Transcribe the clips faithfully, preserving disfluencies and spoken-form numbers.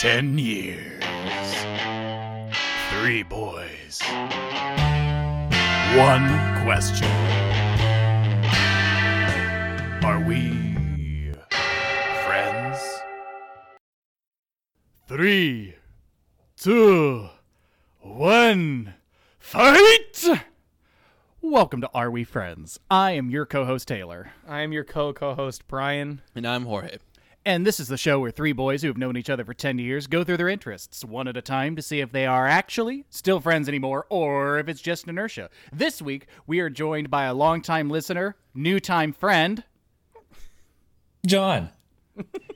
Ten years. Three boys. One question. Are we friends? Three, two, one, fight! Welcome to Are We Friends? I am your co-host, Taylor. I am your co-co-host, Brian. And I'm Jorge. And this is the show where three boys who have known each other for ten years go through their interests, one at a time, to see if they are actually still friends anymore, or if it's just inertia. This week, we are joined by a longtime listener, new-time friend... John.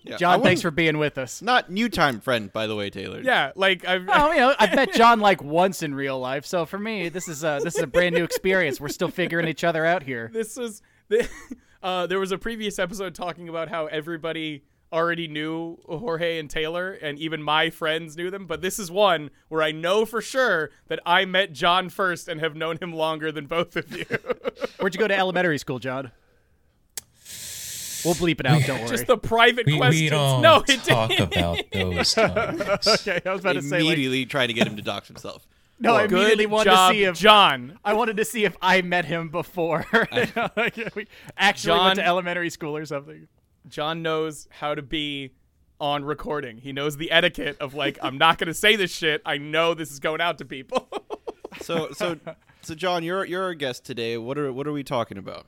Yeah, John, thanks for being with us. Not new-time friend, by the way, Taylor. Yeah, like... I've... Oh, you know, I've met John, like, once in real life, so for me, this is a, this is a brand-new experience. We're still figuring each other out here. This was... Uh, there was a previous episode talking about how everybody... already knew Jorge and Taylor, and even my friends knew them, but this is one where I know for sure that I met John first and have known him longer than both of you. Where'd you go to elementary school, John? We'll bleep it out, don't worry. Just the private we, questions. We don't no, it talk didn't. About those times. Okay, I was about to say... Immediately like... trying to get him to dox himself. No, well, I immediately wanted job, to see if John. I wanted to see if I met him before. We actually John... went to elementary school or something. John knows how to be on recording. He knows the etiquette of, like, I'm not going to say this shit. I know this is going out to people. so, so, so, John, you're you're our guest today. What are what are we talking about?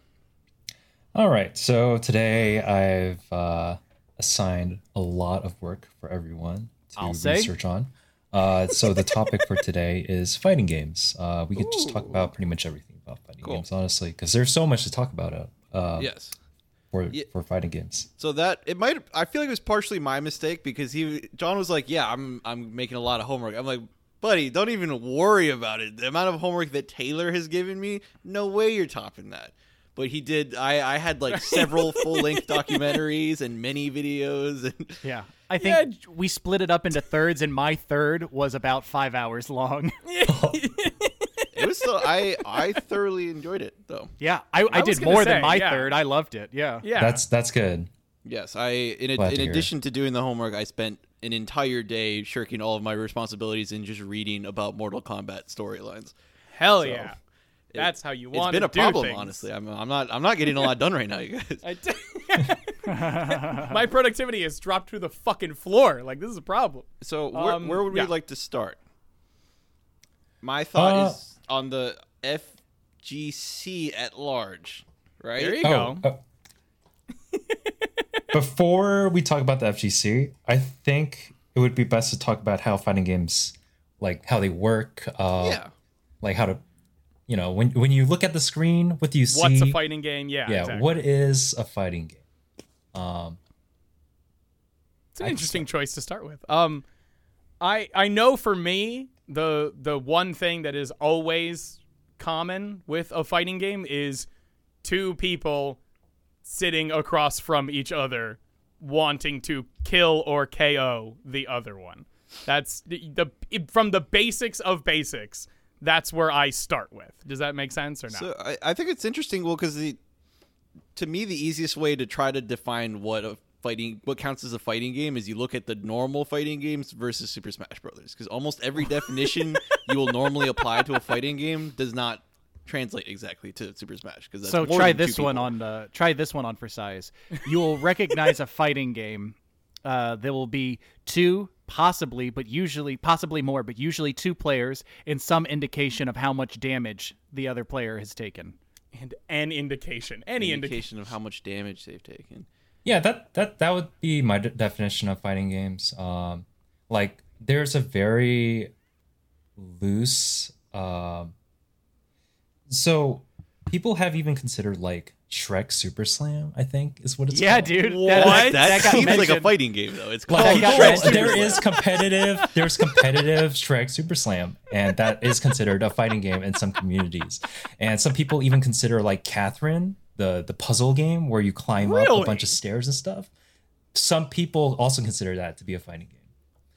All right. So today I've uh, assigned a lot of work for everyone to I'll research say. on. Uh, so the topic for today is fighting games. Uh, we could Ooh. just talk about pretty much everything about fighting cool. games, honestly, because there's so much to talk about. Uh, uh, yes. For, yeah. for fighting games. So that it might I feel like it was partially my mistake because he John was like, yeah, I'm I'm making a lot of homework. I'm like, buddy, don't even worry about it. The amount of homework that Taylor has given me, no way you're topping that. But he did I, I had like several full length documentaries and many videos and yeah. I think yeah. we split it up into thirds and my third was about five hours long. Oh. It was still, I, I thoroughly enjoyed it, though. Yeah, I, I, I did more say, than my yeah. third. I loved it, yeah. yeah. That's that's good. Yes, I in, a, in to addition to doing the homework, I spent an entire day shirking all of my responsibilities and just reading about Mortal Kombat storylines. Hell so, yeah. It, that's how you want to do things. It's been a problem, things. honestly. I'm, I'm, not, I'm not getting a lot done right now, you guys. I t- my productivity has dropped through the fucking floor. Like, this is a problem. So um, where, where would yeah. we like to start? My thought uh, is... on the F G C at large, right? There you oh, go. Uh, before we talk about the F G C, I think it would be best to talk about how fighting games, like how they work. Uh, yeah. Like how to, you know, when when you look at the screen, what do you see? What's a fighting game? Yeah. Yeah. Exactly. What is a fighting game? Um, it's an I interesting choice to start with. Um, I I know for me. The the one thing that is always common with a fighting game is two people sitting across from each other wanting to kill or K O the other one. That's the, the from the basics of basics. That's where I start with. Does that make sense or not? So I, I think it's interesting. Well, because the to me the easiest way to try to define what a fighting what counts as a fighting game is you look at the normal fighting games versus Super Smash Brothers, because almost every definition you will normally apply to a fighting game does not translate exactly to Super Smash. Because so try this one people. on uh, try this one on for size. You will recognize a fighting game. Uh, there will be two, possibly, but usually possibly more, but usually two players, and some indication of how much damage the other player has taken, and an indication, any an indication, indication of how much damage they've taken. Yeah, that, that, that would be my de- definition of fighting games. Um, like, there's a very loose... Uh, so, people have even considered, like, Shrek Super Slam, I think, is what it's yeah, called. Yeah, dude. What? That, that, that seems mentioned. like a fighting game, though. It's called like, Shrek there, Super there Slam. Is competitive, there's competitive Shrek Super Slam, and that is considered a fighting game in some communities. And some people even consider, like, Catherine... the the puzzle game where you climb really? up a bunch of stairs and stuff. Some people also consider that to be a fighting game.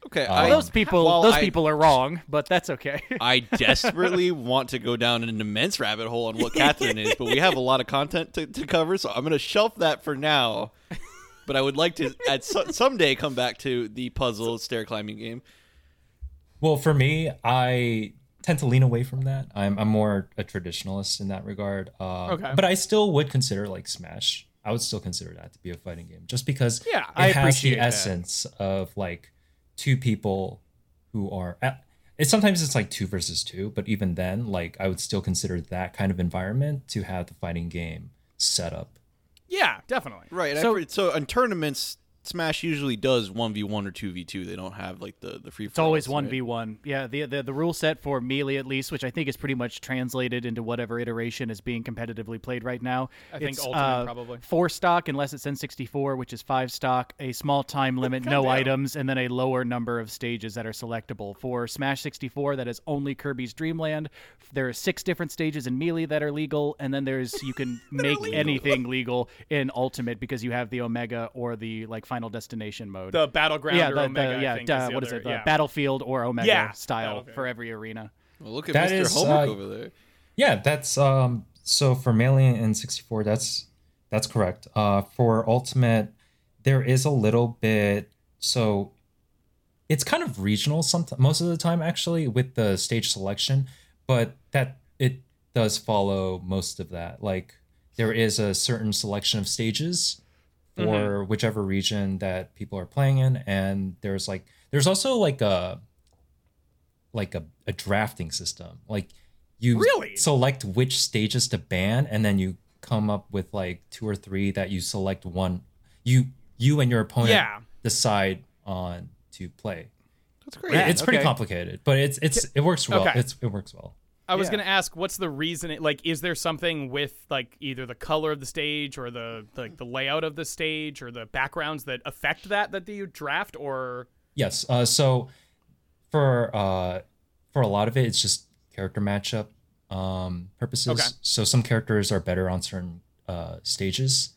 Okay, um, well, those people well, those I, people are wrong, but that's okay. I desperately want to go down an immense rabbit hole on what Catherine is, but we have a lot of content to, to cover, so I'm going to shelf that for now. But I would like to at so- someday come back to the puzzle stair climbing game. Well, for me, I tend to lean away from that. I'm I'm more a traditionalist in that regard. Uh, okay. But I still would consider like Smash. I would still consider that to be a fighting game, just because yeah, it I has the essence that. Of like two people who are. At, It's sometimes it's like two versus two, but even then, like I would still consider that kind of environment to have the fighting game set up. Yeah, definitely. Right. So, I, so in tournaments, Smash usually does one v one or two v two. They don't have like the the free. It's always one v one. Yeah. The, the the rule set for Melee, at least, which I think is pretty much translated into whatever iteration is being competitively played right now. I it's, think Ultimate uh, probably four stock unless it's N sixty-four, which is five stock, a small time limit, no down. items, and then a lower number of stages that are selectable. For Smash sixty-four, that is only Kirby's Dream Land. There are six different stages in Melee that are legal, and then there's you can make legal. anything legal in Ultimate because you have the Omega or the like. Final Destination mode. The Battleground yeah, the, or Omega, the, yeah, I think. Uh, is what other, is it? The yeah. Battlefield or Omega yeah, style for every arena. Well, look at that Mister Holbrook uh, over there. Yeah, that's... um. So for Melee and sixty-four, that's that's correct. Uh, for Ultimate, there is a little bit... So it's kind of regional some, most of the time, actually, with the stage selection. But that it does follow most of that. Like, there is a certain selection of stages... Mm-hmm. Or whichever region that people are playing in, and there's like there's also like a like a, a drafting system. Like you really? select which stages to ban, and then you come up with like two or three that you select one. You you and your opponent yeah. decide on to play. That's great. It's okay. pretty complicated, but it's it's it works well. Okay. It's it works well. I was yeah. going to ask, what's the reason? It, like, is there something with like either the color of the stage or the like the layout of the stage or the backgrounds that affect that that you draft? Or yes, uh, so for uh, for a lot of it, it's just character matchup um, purposes. Okay. So some characters are better on certain uh, stages,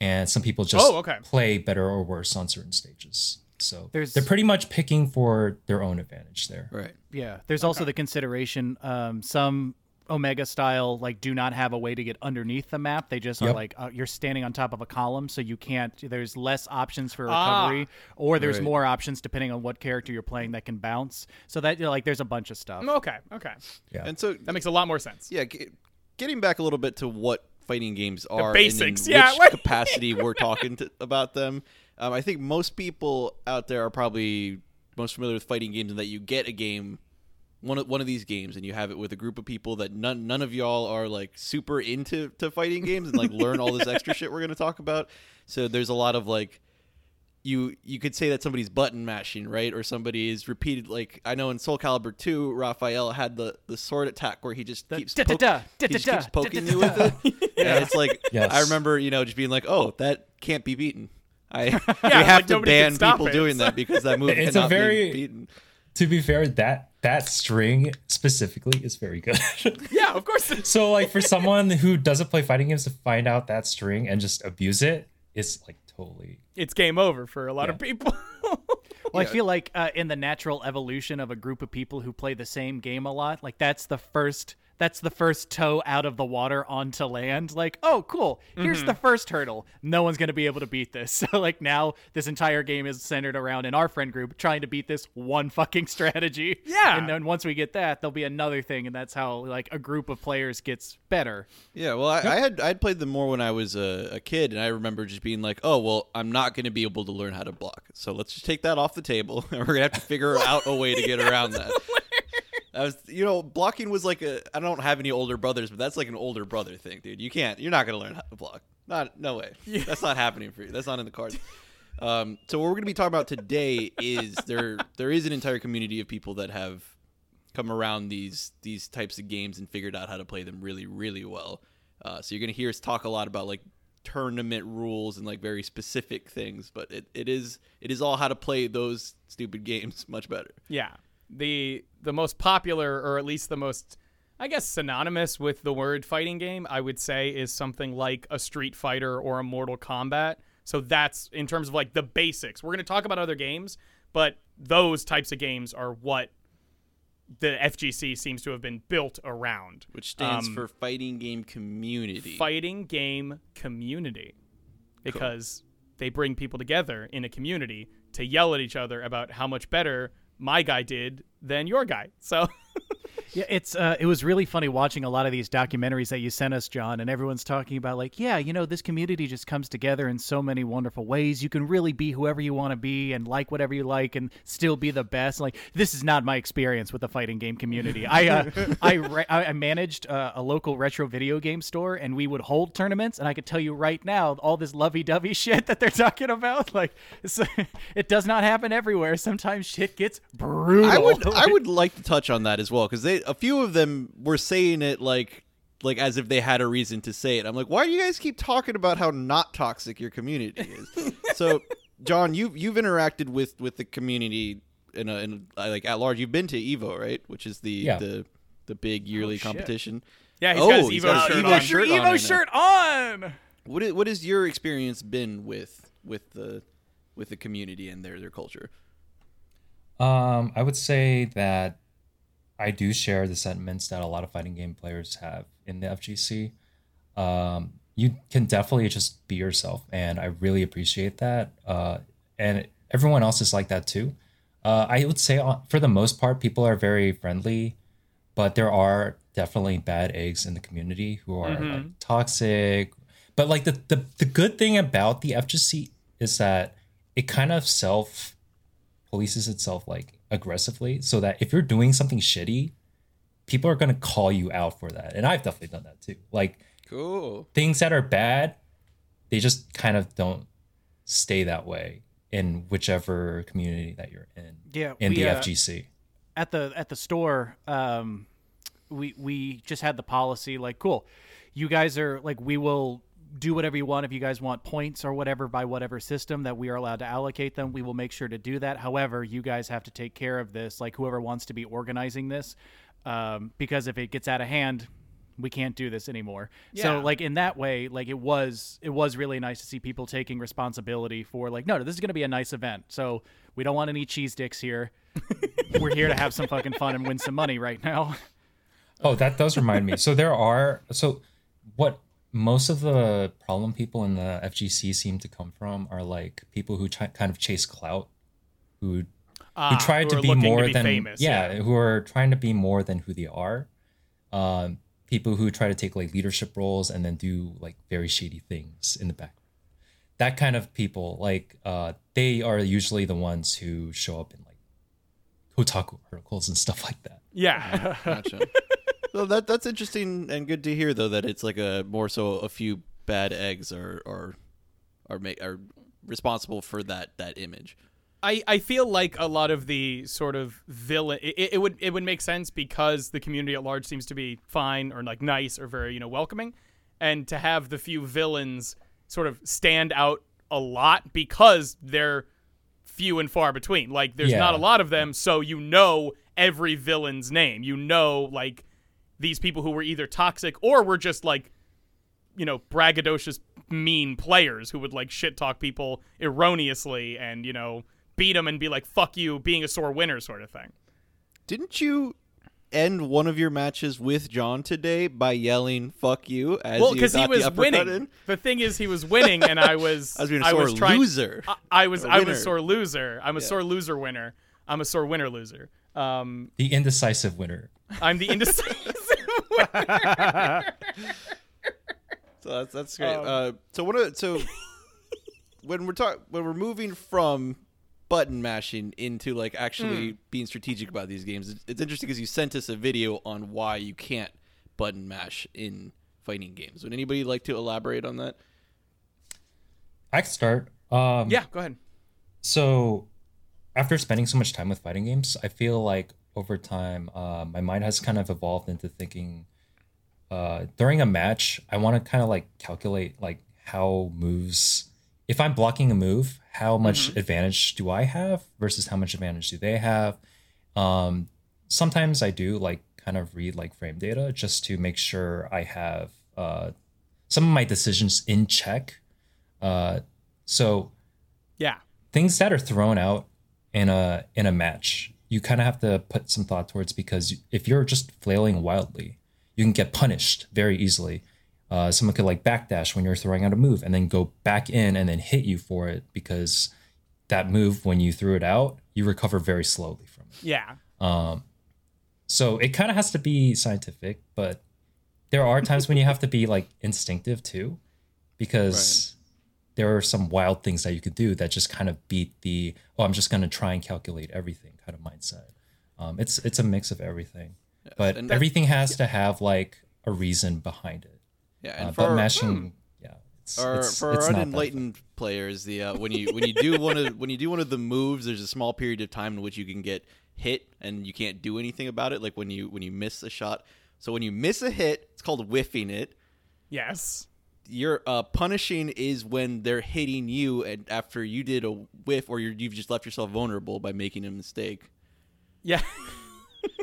and some people just oh, okay. play better or worse on certain stages. So there's, they're pretty much picking for their own advantage there. Right. Yeah. There's okay. also the consideration um, some Omega style like do not have a way to get underneath the map. They just yep. are like uh, you're standing on top of a column, so you can't. There's less options for recovery, ah, or there's right. more options depending on what character you're playing that can bounce. So that you know, like there's a bunch of stuff. Okay. Okay. Yeah. And so that makes a lot more sense. Yeah. G- getting back a little bit to what fighting games are, the basics. And in yeah. Which capacity we're talking to, about them. Um, I think most people out there are probably most familiar with fighting games in that you get a game, one of, one of these games, and you have it with a group of people that none none of y'all are like super into to fighting games and like learn all this extra shit we're going to talk about. So there's a lot of like, you you could say that somebody's button mashing, right? Or somebody's repeated, like, I know in Soul Calibur two, Raphael had the, the sword attack where he just keeps poking you with it. Yeah, it's like, yes. I remember, you know, just being like, oh, that can't be beaten. I yeah, we have like to ban people it. doing that because that movie it's cannot a very, be beaten. To be fair, that that string specifically is very good. Yeah, of course. So like for someone who doesn't play fighting games to find out that string and just abuse it, it's like totally. It's game over for a lot yeah. of people. Well, I feel like uh, in the natural evolution of a group of people who play the same game a lot, like that's the first. That's the first toe out of the water onto land. Like, oh, cool. Here's mm-hmm. the first hurdle. No one's going to be able to beat this. So, like, now this entire game is centered around, in our friend group, trying to beat this one fucking strategy. Yeah. And then once we get that, there'll be another thing. And that's how, like, a group of players gets better. Yeah, well, I, I had I'd played them more when I was a, a kid. And I remember just being like, oh, well, I'm not going to be able to learn how to block. So let's just take that off the table. And we're going to have to figure out a way to get yeah, around that. I was, you know, blocking was like a, I don't have any older brothers, but that's like an older brother thing, dude. You can't, you're not going to learn how to block. Not, no way. Yeah. That's not happening for you. That's not in the cards. Um, so what we're going to be talking about today is there, there is an entire community of people that have come around these, these types of games and figured out how to play them really, really well. Uh, so you're going to hear us talk a lot about like tournament rules and like very specific things, but it, it is, it is all how to play those stupid games much better. Yeah. The the most popular, or at least the most, I guess, synonymous with the word fighting game, I would say, is something like a Street Fighter or a Mortal Kombat. So that's, in terms of, like, the basics. We're going to talk about other games, but those types of games are what the F G C seems to have been built around. Which stands um, for Fighting Game Community. Fighting Game Community. Because they bring people together in a community to yell at each other about how much better my guy did than your guy. So yeah, it's uh, it was really funny watching a lot of these documentaries that you sent us, John, and everyone's talking about like, yeah, you know, this community just comes together in so many wonderful ways. You can really be whoever you want to be and like whatever you like and still be the best. Like, this is not my experience with the fighting game community. I uh, I, re- I managed uh, a local retro video game store, and we would hold tournaments, and I could tell you right now all this lovey-dovey shit that they're talking about, like, it does not happen everywhere. Sometimes shit gets brutal. I would, I would like to touch on that as well, because they a few of them were saying it like like as if they had a reason to say it. I'm like, why do you guys keep talking about how not toxic your community is? So, John, you've you've interacted with, with the community in a, in a, like at large. You've been to Evo, right? Which is the yeah. the, the big yearly oh, competition. Yeah, he's oh, got his Evo, he's got shirt, Evo on. shirt on. Evo right shirt now. on. What is, what has your experience been with with the with the community and their their culture? Um, I would say that I do share the sentiments that a lot of fighting game players have in the F G C. Um, you can definitely just be yourself, and I really appreciate that. Uh, and everyone else is like that too. Uh, I would say on, for the most part, people are very friendly, but there are definitely bad eggs in the community who are mm-hmm. like toxic. But like the, the, the good thing about the F G C is that it kind of self polices itself like aggressively, so that if you're doing something shitty, people are going to call you out for that. And I've definitely done that too. Like, cool things that are bad, they just kind of don't stay that way in whichever community that you're in. Yeah, in we, the uh, F G C. At the at the store, um, we we just had the policy like, cool, you guys are like, we will do whatever you want. If you guys want points or whatever by whatever system that we are allowed to allocate them, we will make sure to do that. However, you guys have to take care of this, like whoever wants to be organizing this, um, because if it gets out of hand, we can't do this anymore. Yeah. So like in that way, like it was, it was really nice to see people taking responsibility for like, no, no, this is going to be a nice event. So we don't want any cheese dicks here. We're here to have some fucking fun and win some money right now. Oh, that does remind me. So there are, so what, most of the problem people in the F G C seem to come from are like people who ch- kind of chase clout, who ah, who try who to be more to be than famous, yeah, yeah, who are trying to be more than who they are. Um, people who try to take like leadership roles and then do like very shady things in the background. That kind of people, like uh, they are usually the ones who show up in like otaku articles and stuff like that. Yeah, gotcha. Well, that that's interesting and good to hear, though, that it's like a more so a few bad eggs are are are, ma- are responsible for that that image. I, I feel like a lot of the sort of villain it, it would it would make sense because the community at large seems to be fine or like nice or very, you know, welcoming, and to have the few villains sort of stand out a lot because they're few and far between. Like there's yeah. not a lot of them, so you know every villain's name. You know, like, these people who were either toxic or were just like, you know, braggadocious, mean players who would like shit talk people erroneously and, you know, beat them and be like, fuck you, being a sore winner sort of thing. Didn't you end one of your matches with John today by yelling, fuck you? As well, because he was winning. In? The thing is, he was winning and I was. I was being a sore trying, loser. I, I was I was sore loser. I'm a yeah. sore loser winner. I'm a sore winner loser. Um, the indecisive winner. I'm the indecisive winner. So that's that's great. Um, uh, so what? Are, so when we're talking, when we're moving from button mashing into like actually mm. being strategic about these games, it's, it's interesting because you sent us a video on why you can't button mash in fighting games. Would anybody like to elaborate on that? I can start. Um, yeah, go ahead. So, after spending so much time with fighting games, I feel like over time, uh, my mind has kind of evolved into thinking uh, during a match, I want to kind of like calculate like how moves, if I'm blocking a move, how much mm-hmm. advantage do I have versus how much advantage do they have? Um, sometimes I do like kind of read like frame data just to make sure I have uh, some of my decisions in check. Uh, so yeah, things that are thrown out in a in a match, you kind of have to put some thought towards, because if you're just flailing wildly, you can get punished very easily. Uh, someone could like backdash when you're throwing out a move and then go back in and then hit you for it, because that move, when you threw it out, you recover very slowly from it. Yeah. Um, so it kind of has to be scientific, but there are times when you have to be like instinctive too, because right. there are some wild things that you could do that just kind of beat the, oh, I'm just going to try and calculate everything kind of mindset. Um, it's, it's a mix of everything, yes, but everything has yeah. to have like a reason behind it. Yeah, and uh, for mashing, hmm. yeah, it's, our, it's, for it's our unenlightened players, the uh, when you when you do one of when you do one of the moves, there's a small period of time in which you can get hit and you can't do anything about it. Like when you when you miss a shot, so when you miss a hit, it's called whiffing it. Yes, your uh, punishing is when they're hitting you, and after you did a whiff, or you're, you've just left yourself vulnerable by making a mistake. Yeah, so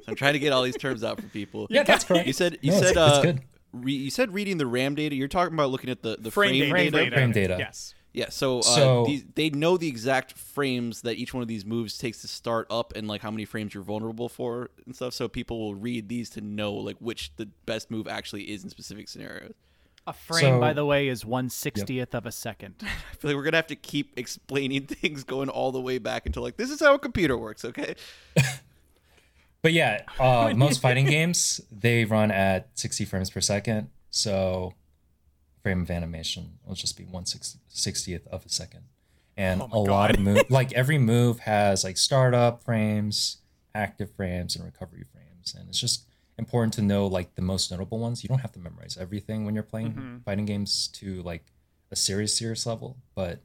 I'm trying to get all these terms out for people. Yeah, that's correct. You said you no, said it's, uh, it's good. Re- you said reading the RAM data. You're talking about looking at the, the frame, frame, frame data? data. Frame data. Yes. Yeah, so, uh, so these, they know the exact frames that each one of these moves takes to start up and, like, how many frames you're vulnerable for and stuff. So people will read these to know, like, which the best move actually is in specific scenarios. A frame, so, by the way, is one sixtieth yep. of a second. I feel like we're going to have to keep explaining things going all the way back until, like, this is how a computer works, okay? But yeah, uh, most fighting games, they run at sixty frames per second. So frame of animation will just be one sixtieth of a second. And oh a God. lot of moves, like every move has like startup frames, active frames, and recovery frames. And it's just important to know like the most notable ones. You don't have to memorize everything when you're playing mm-hmm. fighting games to like a serious, serious level. But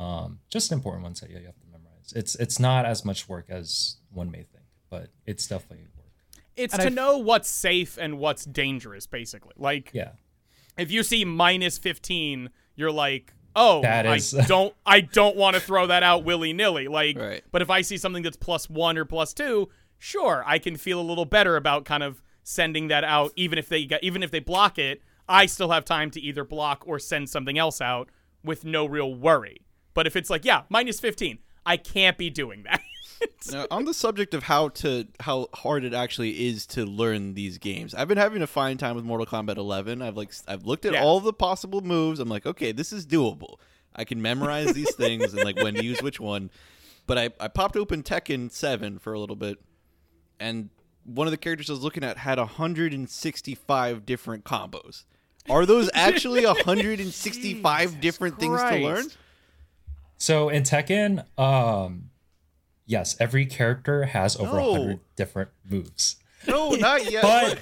um, just important ones that you have to memorize. It's, it's not as much work as one may think. But it's definitely work. It's and to I've, know what's safe and what's dangerous, basically. Like, yeah. if you see minus fifteen, you're like, oh, that I is... don't, I don't want to throw that out willy nilly. Like, right. but if I see something that's plus one or plus two, sure, I can feel a little better about kind of sending that out. Even if they get, even if they block it, I still have time to either block or send something else out with no real worry. But if it's like, yeah, minus fifteen, I can't be doing that. Now, on the subject of how to how hard it actually is to learn these games, I've been having a fine time with Mortal Kombat eleven. I've like I've looked at yeah. all the possible moves. I'm like, okay, this is doable. I can memorize these things and like when to use which one. But I, I popped open Tekken seven for a little bit, and one of the characters I was looking at had one hundred sixty-five different combos. Are those actually one hundred sixty-five Jesus different Christ. things to learn? So in Tekken, um. yes, every character has over no. one hundred different moves. No, not yet. But,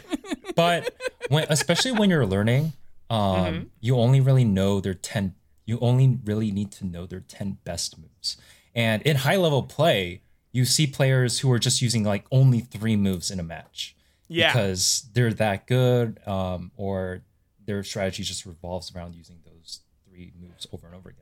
but when, especially when you're learning, um, mm-hmm. you only really know their ten. You only really need to know their ten best moves. And in high level play, you see players who are just using like only three moves in a match. Yeah. Because they're that good, um, or their strategy just revolves around using those three moves over and over again.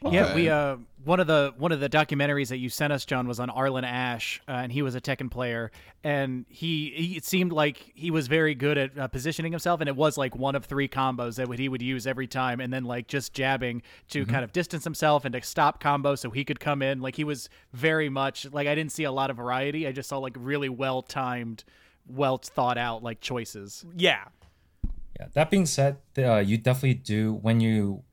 Okay. Yeah, we uh one of the one of the documentaries that you sent us, John, was on Arslan Ash, uh, and he was a Tekken player, and he, he it seemed like he was very good at uh, positioning himself, and it was like one of three combos that would, he would use every time, and then like just jabbing to mm-hmm. kind of distance himself and to stop combo so he could come in. Like he was very much like, I didn't see a lot of variety. I just saw like really well timed, well thought out like choices. Yeah. Yeah. That being said, uh, you definitely do when you.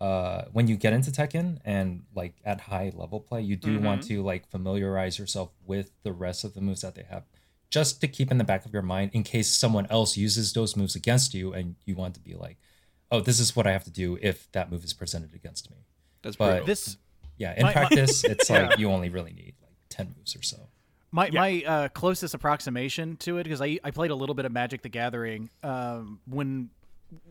Uh, when you get into Tekken and like at high level play, you do mm-hmm. want to like familiarize yourself with the rest of the moves that they have, just to keep in the back of your mind in case someone else uses those moves against you, and you want to be like, oh, this is what I have to do if that move is presented against me. That's but brutal. This, yeah. In my, practice, my... it's like yeah. you only really need like ten moves or so. My yeah. my uh, closest approximation to it, because I I played a little bit of Magic the Gathering um, when.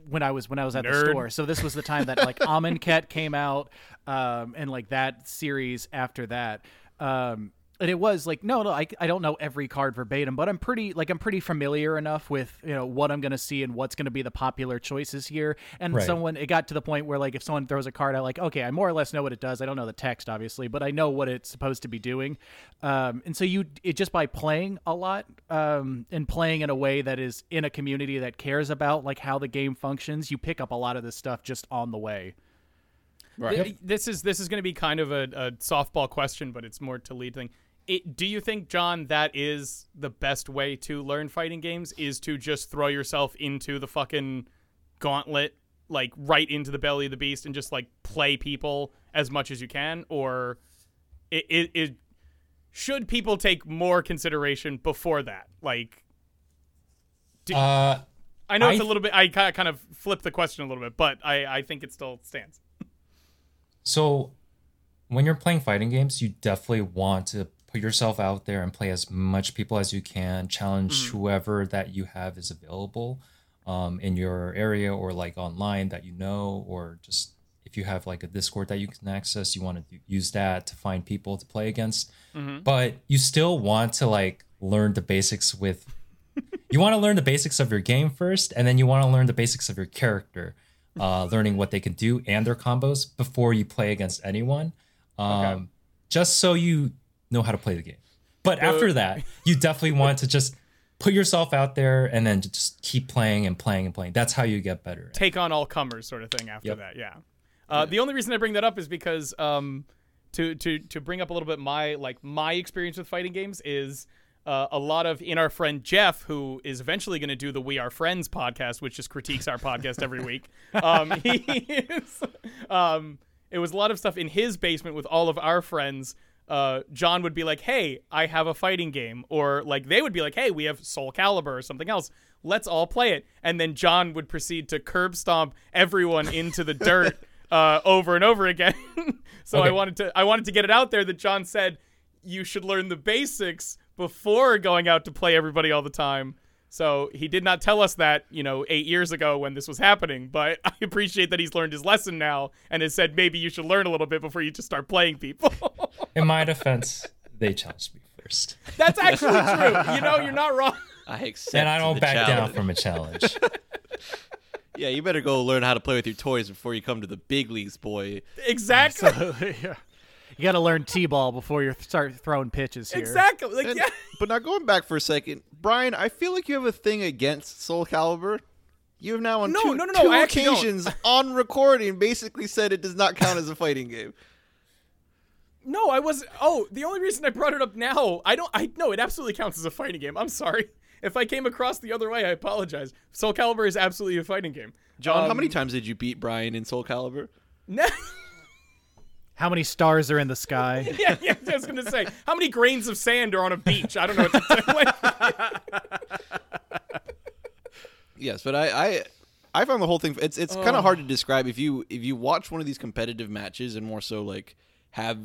when I was when I was at Nerd. the store. So this was the time that like Amonkhet came out um, and like that series after that. Um, and it was like, no, no, I, I don't know every card verbatim, but I'm pretty like I'm pretty familiar enough with, you know, what I'm going to see and what's going to be the popular choices here. And right. someone it got to the point where like if someone throws a card out, like, OK, I more or less know what it does. I don't know the text, obviously, but I know what it's supposed to be doing. Um, and so you it just by playing a lot um, and playing in a way that is in a community that cares about like how the game functions, you pick up a lot of this stuff just on the way. Right. This is this is going to be kind of a, a softball question, but it's more to lead thing. It, do you think, John, that is the best way to learn fighting games, is to just throw yourself into the fucking gauntlet, like, right into the belly of the beast and just, like, play people as much as you can? Or it, it, it should people take more consideration before that? Like, do, uh, I know I, it's a little bit, I kind of flipped the question a little bit, but I, I think it still stands. So when you're playing fighting games, you definitely want to put yourself out there and play as much people as you can, challenge mm-hmm. whoever that you have is available um, in your area, or like online that you know, or just if you have like a Discord that you can access, you want to use that to find people to play against. Mm-hmm. But you still want to like learn the basics with, you want to learn the basics of your game first, and then you want to learn the basics of your character, uh, learning what they can do and their combos before you play against anyone. Um, okay. Just so you know how to play the game. But uh, after that, you definitely want to just put yourself out there and then just keep playing and playing and playing. That's how you get better. Take on all comers sort of thing after yep. that, yeah. Uh, yeah. The only reason I bring that up is because um, to to to bring up a little bit my like my experience with fighting games is uh, a lot of in our friend Jeff, who is eventually going to do the We Are Friends podcast, which just critiques our podcast every week. Um, he is, um, it was a lot of stuff in his basement with all of our friends. Uh, John would be like, hey, I have a fighting game. Or like they would be like, hey, we have Soul Calibur or something else. Let's all play it. And then John would proceed to curb stomp everyone into the dirt uh, over and over again. So okay. I wanted to I wanted to get it out there that John said you should learn the basics before going out to play everybody all the time. So he did not tell us that, you know, eight years ago when this was happening, but I appreciate that he's learned his lesson now and has said maybe you should learn a little bit before you just start playing people. In my defense, they challenged me first. That's actually true. You know, you're not wrong. I accept And I don't back challenge. down from a challenge. Yeah, you better go learn how to play with your toys before you come to the big leagues, boy. Exactly. So, yeah. You got to learn T-ball before you start throwing pitches here. Exactly. Like, and, yeah. But now going back for a second, Brian, I feel like you have a thing against Soul Calibur. You have now on no, two, no, no, no. two occasions on recording basically said it does not count as a fighting game. No, I wasn't. Oh, the only reason I brought it up now, I don't. I no, it absolutely counts as a fighting game. I'm sorry. If I came across the other way, I apologize. Soul Calibur is absolutely a fighting game. John, um, how many times did you beat Brian in Soul Calibur? No. How many stars are in the sky? yeah, yeah, I was going to say. How many grains of sand are on a beach? I don't know what to say. Yes, but I, I I found the whole thing, it's it's oh. kind of hard to describe. If you if you watch one of these competitive matches and more so like have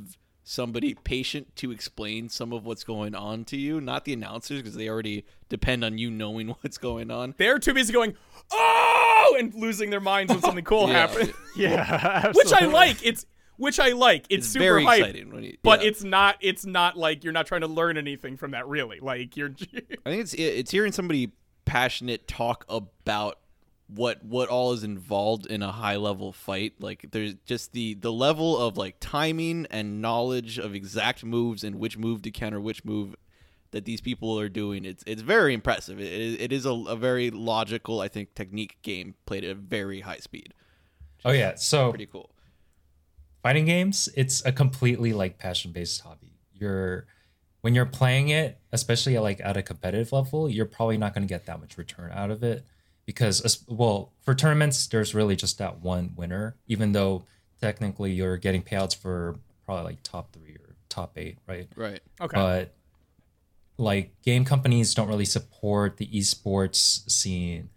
somebody patient to explain some of what's going on to you, not the announcers, because they already depend on you knowing what's going on. They're too busy going, oh, and losing their minds when something cool yeah. happens. Yeah, absolutely. Which I like. It's... Which I like. It's, it's super very hype, exciting when you, yeah. but it's not. It's not like you're not trying to learn anything from that. Really, like you're. I think it's it's hearing somebody passionate talk about what what all is involved in a high level fight. Like there's just the the level of like timing and knowledge of exact moves and which move to counter which move that these people are doing. It's it's very impressive. It it is a, a very logical, I think, technique game played at a very high speed. Oh yeah, so pretty cool. Fighting games, it's a completely like passion-based hobby. You're when you're playing it, especially at, like at a competitive level, you're probably not going to get that much return out of it because, well, for tournaments, there's really just that one winner. Even though technically you're getting payouts for probably like top three or top eight, right? Right. Okay. But like game companies don't really support the esports scene.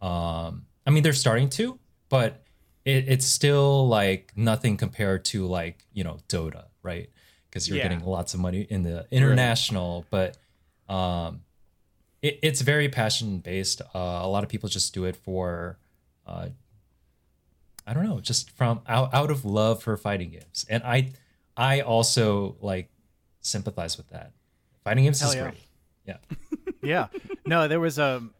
Um, I mean, they're starting to, but. It, it's still like nothing compared to like, you know, Dota, right? Because you're yeah. getting lots of money in the international, right. but um, it, it's very passion based. Uh, a lot of people just do it for, uh, I don't know, just from out, out of love for fighting games. And I, I also like sympathize with that. Fighting games Hell is yeah. great. Yeah. yeah. No, there was a. Um...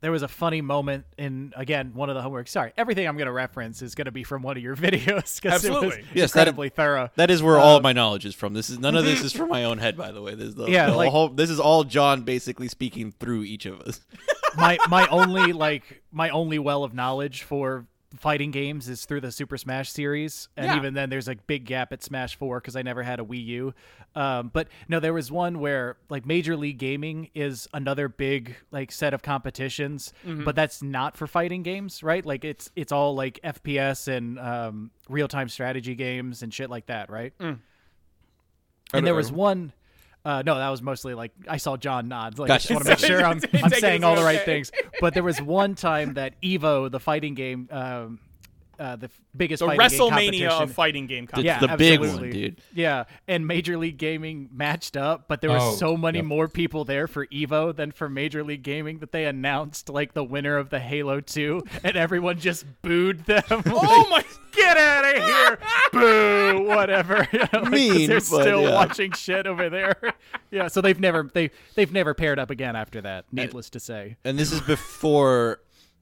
There was a funny moment in, again, one of the homework. Sorry, everything I'm going to reference is going to be from one of your videos. Absolutely. It was yes, incredibly that, thorough. That is where um, all of my knowledge is from. This is None of this is from my own head, by the way. This is, the, yeah, the like, whole, this is all John basically speaking through each of us. My my only like my only well of knowledge for fighting games is through the Super Smash series, and yeah. even then there's a big gap at Smash four because I never had a Wii U. Um, but no, there was one where like Major League Gaming is another big like set of competitions, mm-hmm. but that's not for fighting games, right? Like it's it's all like F P S and um, real time strategy games and shit like that, right? Mm. And there know. was one. Uh, no, that was mostly like I saw John nod. Like, gotcha. I just want to make sure I'm, I'm saying all the right things. But there was one time that Evo, the fighting game, um, uh, the biggest the fighting game competition. WrestleMania of fighting game competition. The, yeah, the big one, dude. Yeah, and Major League Gaming matched up, but there were oh, so many yep. more people there for Evo than for Major League Gaming that they announced like the winner of the Halo two, and everyone just booed them. Like, oh my! Get out of here! Boo! Whatever. You know, like, mean, they're still yeah. watching shit over there. Yeah, so they've never they they've never paired up again after that. Needless and, to say. And this is before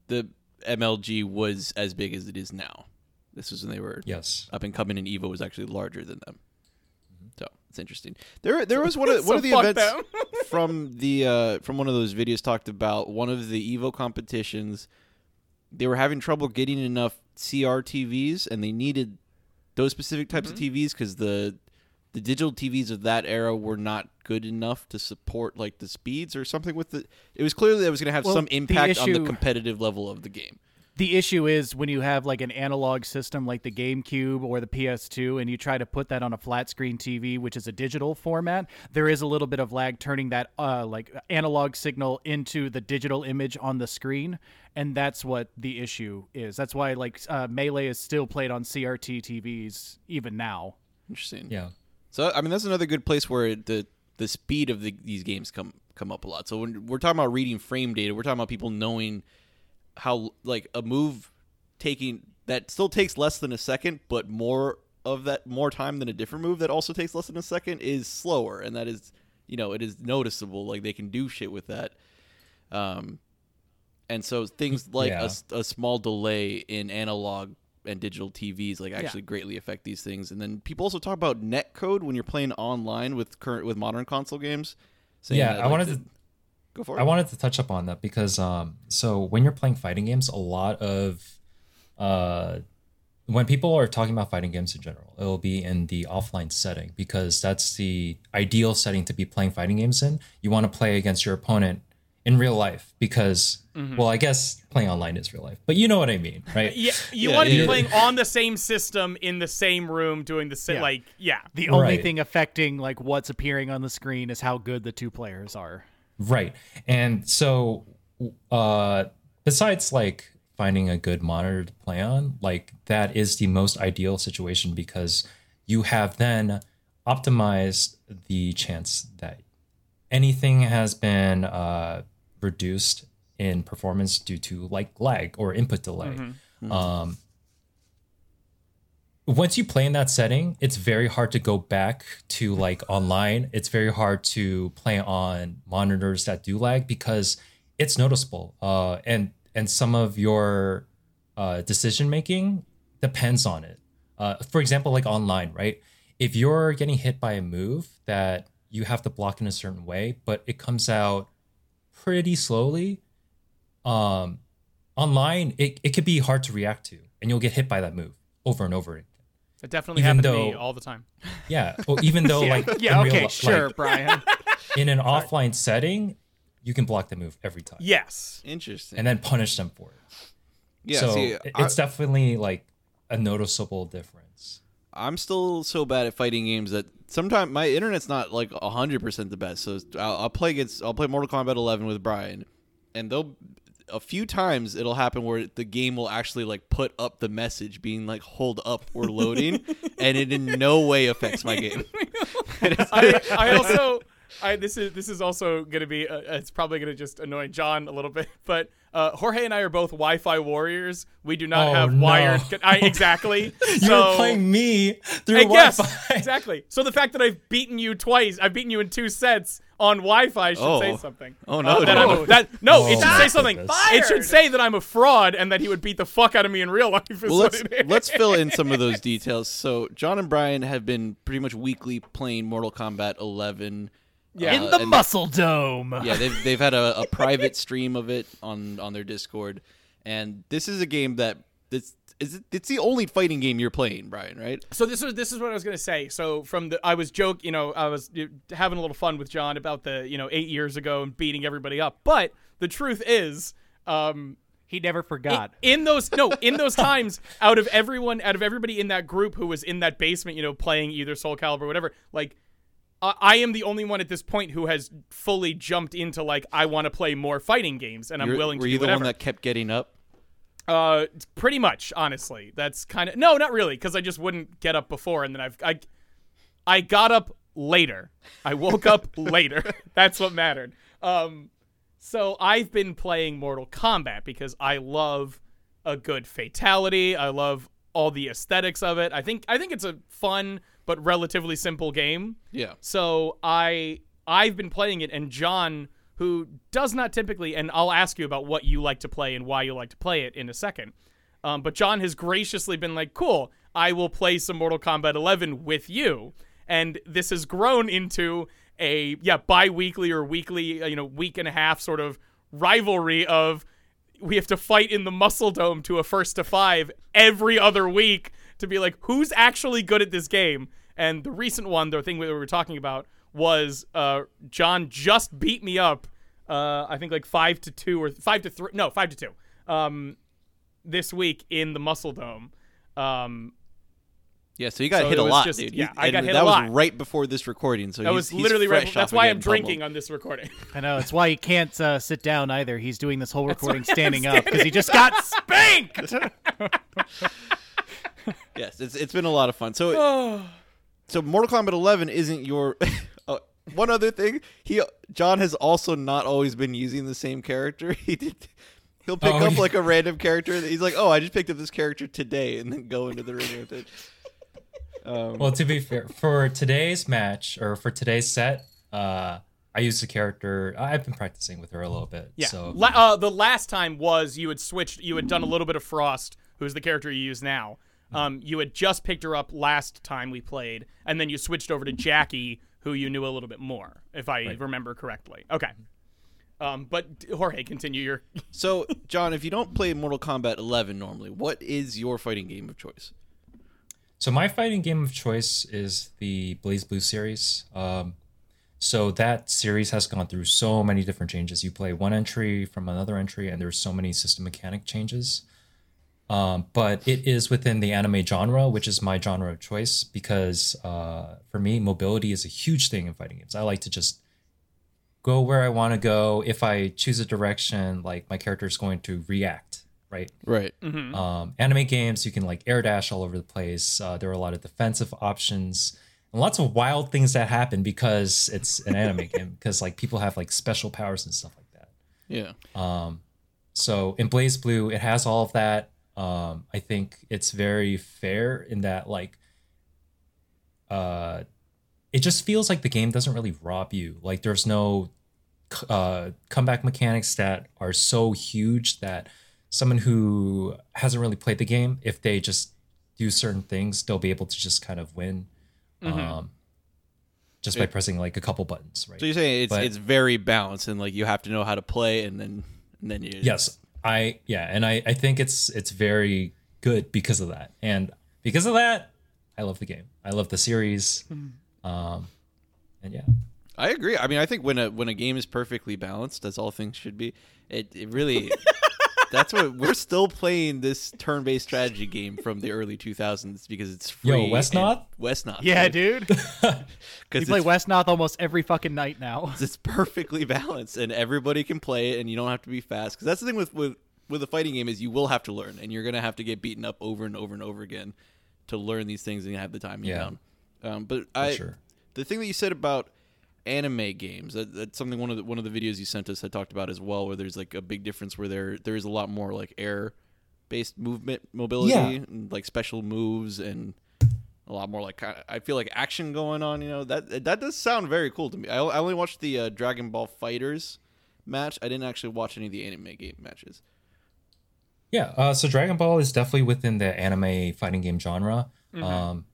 the M L G was as big as it is now. This was when they were yes. up and coming, and Evo was actually larger than them. So it's interesting. There, there was one of one so of the events from the uh, from one of those videos talked about one of the Evo competitions. They were having trouble getting enough C R T Vs, and they needed those specific types mm-hmm. of T Vs because the the digital T Vs of that era were not good enough to support like the speeds or something with the. It was clearly that it was going to have well, some impact the issue, on the competitive level of the game. The issue is when you have like an analog system like the GameCube or the P S two, and you try to put that on a flat screen T V, which is a digital format, there is a little bit of lag turning that uh, like analog signal into the digital image on the screen. And that's what the issue is. That's why like uh, Melee is still played on C R T T Vs even now. Interesting. Yeah. So I mean that's another good place where the the speed of the, these games come come up a lot. So when we're talking about reading frame data, we're talking about people knowing how like a move taking that still takes less than a second, but more of that more time than a different move that also takes less than a second is slower, and that is you know it is noticeable. Like they can do shit with that. Um. And so things like yeah. a, a small delay in analog and digital T Vs like actually yeah. greatly affect these things. And then people also talk about netcode when you're playing online with current with modern console games. So yeah, I like wanted the, to go for it. I wanted to touch up on that because um, so when you're playing fighting games, a lot of uh, when people are talking about fighting games in general, it'll be in the offline setting because that's the ideal setting to be playing fighting games in. You want to play against your opponent in real life because, mm-hmm. well, I guess playing online is real life, but you know what I mean, right? yeah, you yeah, want to yeah. be playing on the same system in the same room doing the same, yeah. like, yeah. The only right. thing affecting, like, what's appearing on the screen is how good the two players are. Right. And so, uh, besides, like, finding a good monitor to play on, like, that is the most ideal situation because you have then optimized the chance that anything has been uh, reduced in performance due to like lag or input delay. Mm-hmm. Mm-hmm. Um, once you play in that setting, it's very hard to go back to like online. It's very hard to play on monitors that do lag because it's noticeable. Uh, and, and some of your uh, decision-making depends on it. Uh, for example, like online, right? If you're getting hit by a move that you have to block in a certain way, but it comes out pretty slowly. Um, online, it, it could be hard to react to, and you'll get hit by that move over and over again. It definitely even happened though, to me all the time. Yeah, well, even though yeah. like yeah, okay, real, sure, like, Brian. In an offline setting, you can block the move every time. Yes, interesting. And then punish them for it. Yeah, so see, it, it's I, definitely like a noticeable difference. I'm still so bad at fighting games that sometimes my internet's not like a hundred percent the best. So I'll, I'll play against I'll play Mortal Kombat eleven with Brian, and they'll a few times it'll happen where the game will actually like put up the message being like hold up we're loading, and it in no way affects my game. I, I also I this is this is also gonna be uh, it's probably gonna just annoy John a little bit, but. Uh, Jorge and I are both Wi-Fi warriors. We do not oh, have no. wired. Con- I, exactly. You're so, playing me through I Wi-Fi. Guess, exactly. So the fact that I've beaten you twice, I've beaten you in two sets on Wi-Fi should oh. say something. Oh no! Uh, that no, a, that, no oh, it should say something. Fired. It should say that I'm a fraud and that he would beat the fuck out of me in real life. Is well, what let's, it is. Let's fill in some of those details. So John and Brian have been pretty much weekly playing Mortal Kombat eleven. Yeah, in uh, the Muscle Dome. Yeah, they've they've had a, a private stream of it on, on their Discord, and this is a game that this is it, it's the only fighting game you're playing, Brian, right? So this is this is what I was gonna say. So from the I was joke, you know, I was having a little fun with John about the you know eight years ago and beating everybody up, but the truth is, um. He never forgot. In, in those no, in those times, out of everyone, out of everybody in that group who was in that basement, you know, playing either Soul Calibur or whatever, like, I, I am the only one at this point who has fully jumped into like I want to play more fighting games and I'm You're, willing to do whatever. Were you the one that kept getting up? Uh, pretty much, honestly. That's kind of no, not really, because I just wouldn't get up before, and then I've I, I got up later. I woke up later. That's what mattered. Um. So I've been playing Mortal Kombat because I love a good fatality. I love all the aesthetics of it. I think I think it's a fun but relatively simple game. Yeah. So I I've been playing it, and John, who does not typically, and I'll ask you about what you like to play and why you like to play it in a second. Um, but John has graciously been like, "Cool, I will play some Mortal Kombat eleven with you," and this has grown into a yeah bi-weekly or weekly, you know, week and a half sort of rivalry of we have to fight in the Muscle Dome to a first to five every other week to be like, who's actually good at this game? And the recent one, the thing we were talking about was uh, John just beat me up, uh, I think like five to two or five to three, no, five to two um, this week in the Muscle Dome. Um, Yeah, so you got so hit a lot, just, dude. Yeah, you, I got hit a lot. That was right before this recording, so that he's, was literally he's fresh right. That's why I'm drinking pummeled. On this recording. I know. It's why he can't uh, sit down either. He's doing this whole recording standing, standing up because he just got spanked. Yes, it's it's been a lot of fun. So, so Mortal Kombat eleven isn't your. uh, one other thing, he John has also not always been using the same character. He did. He'll pick oh, up yeah. like a random character. That he's like, oh, I just picked up this character today, and then go into the ring with it. Um, well, to be fair, for today's match or for today's set, uh, I used a character. I've been practicing with her a little bit. Yeah. So La- uh, the last time was you had switched. You had done a little bit of Frost, who's the character you use now. Um, you had just picked her up last time we played, and then you switched over to Jackie, who you knew a little bit more, if I right. remember correctly. Okay. Um, but Jorge, continue your. So, John, if you don't play Mortal Kombat eleven normally, what is your fighting game of choice? So my fighting game of choice is the BlazBlue series. Um, so that series has gone through so many different changes. You play one entry from another entry, and there's so many system mechanic changes. Um, but it is within the anime genre, which is my genre of choice, because uh, for me, mobility is a huge thing in fighting games. I like to just go where I want to go. If I choose a direction, like my character is going to react. Right. Right. Mm-hmm. Um, anime games, you can like air dash all over the place. Uh, there are a lot of defensive options and lots of wild things that happen because it's an anime game. Because like people have like special powers and stuff like that. Yeah. Um. So in BlazBlue, it has all of that. Um. I think it's very fair in that like. Uh, it just feels like the game doesn't really rob you. Like there's no, uh, comeback mechanics that are so huge that. Someone who hasn't really played the game, if they just do certain things, they'll be able to just kind of win, mm-hmm. um, just by it, pressing like a couple buttons, right? So you're saying it's but, it's very balanced, and like you have to know how to play, and then and then you. Yes, I yeah, and I, I think it's it's very good because of that, and because of that, I love the game. I love the series, mm-hmm. um, and yeah. I agree. I mean, I think when a when a game is perfectly balanced, as all things should be, it it really. That's what we're still playing this turn-based strategy game from the early two thousands because it's free. Yo, Westnoth? Westnoth. Yeah, right? Dude. You play Westnoth almost every fucking night now. It's perfectly balanced, and everybody can play it, and you don't have to be fast. Because that's the thing with, with, with a fighting game is you will have to learn, and you're going to have to get beaten up over and over and over again to learn these things and have the timing yeah. down. Um, but I, sure. the thing that you said about anime games, that, that's something one of the one of the videos you sent us had talked about as well, where there's like a big difference where there there is a lot more like air based movement mobility yeah. and like special moves and a lot more like kind of, I feel like action going on, you know. That that does sound very cool to me. I, I only watched the uh, Dragon Ball FighterZ match. I didn't actually watch any of the anime game matches. Yeah, uh, so Dragon Ball is definitely within the anime fighting game genre. Mm-hmm. Um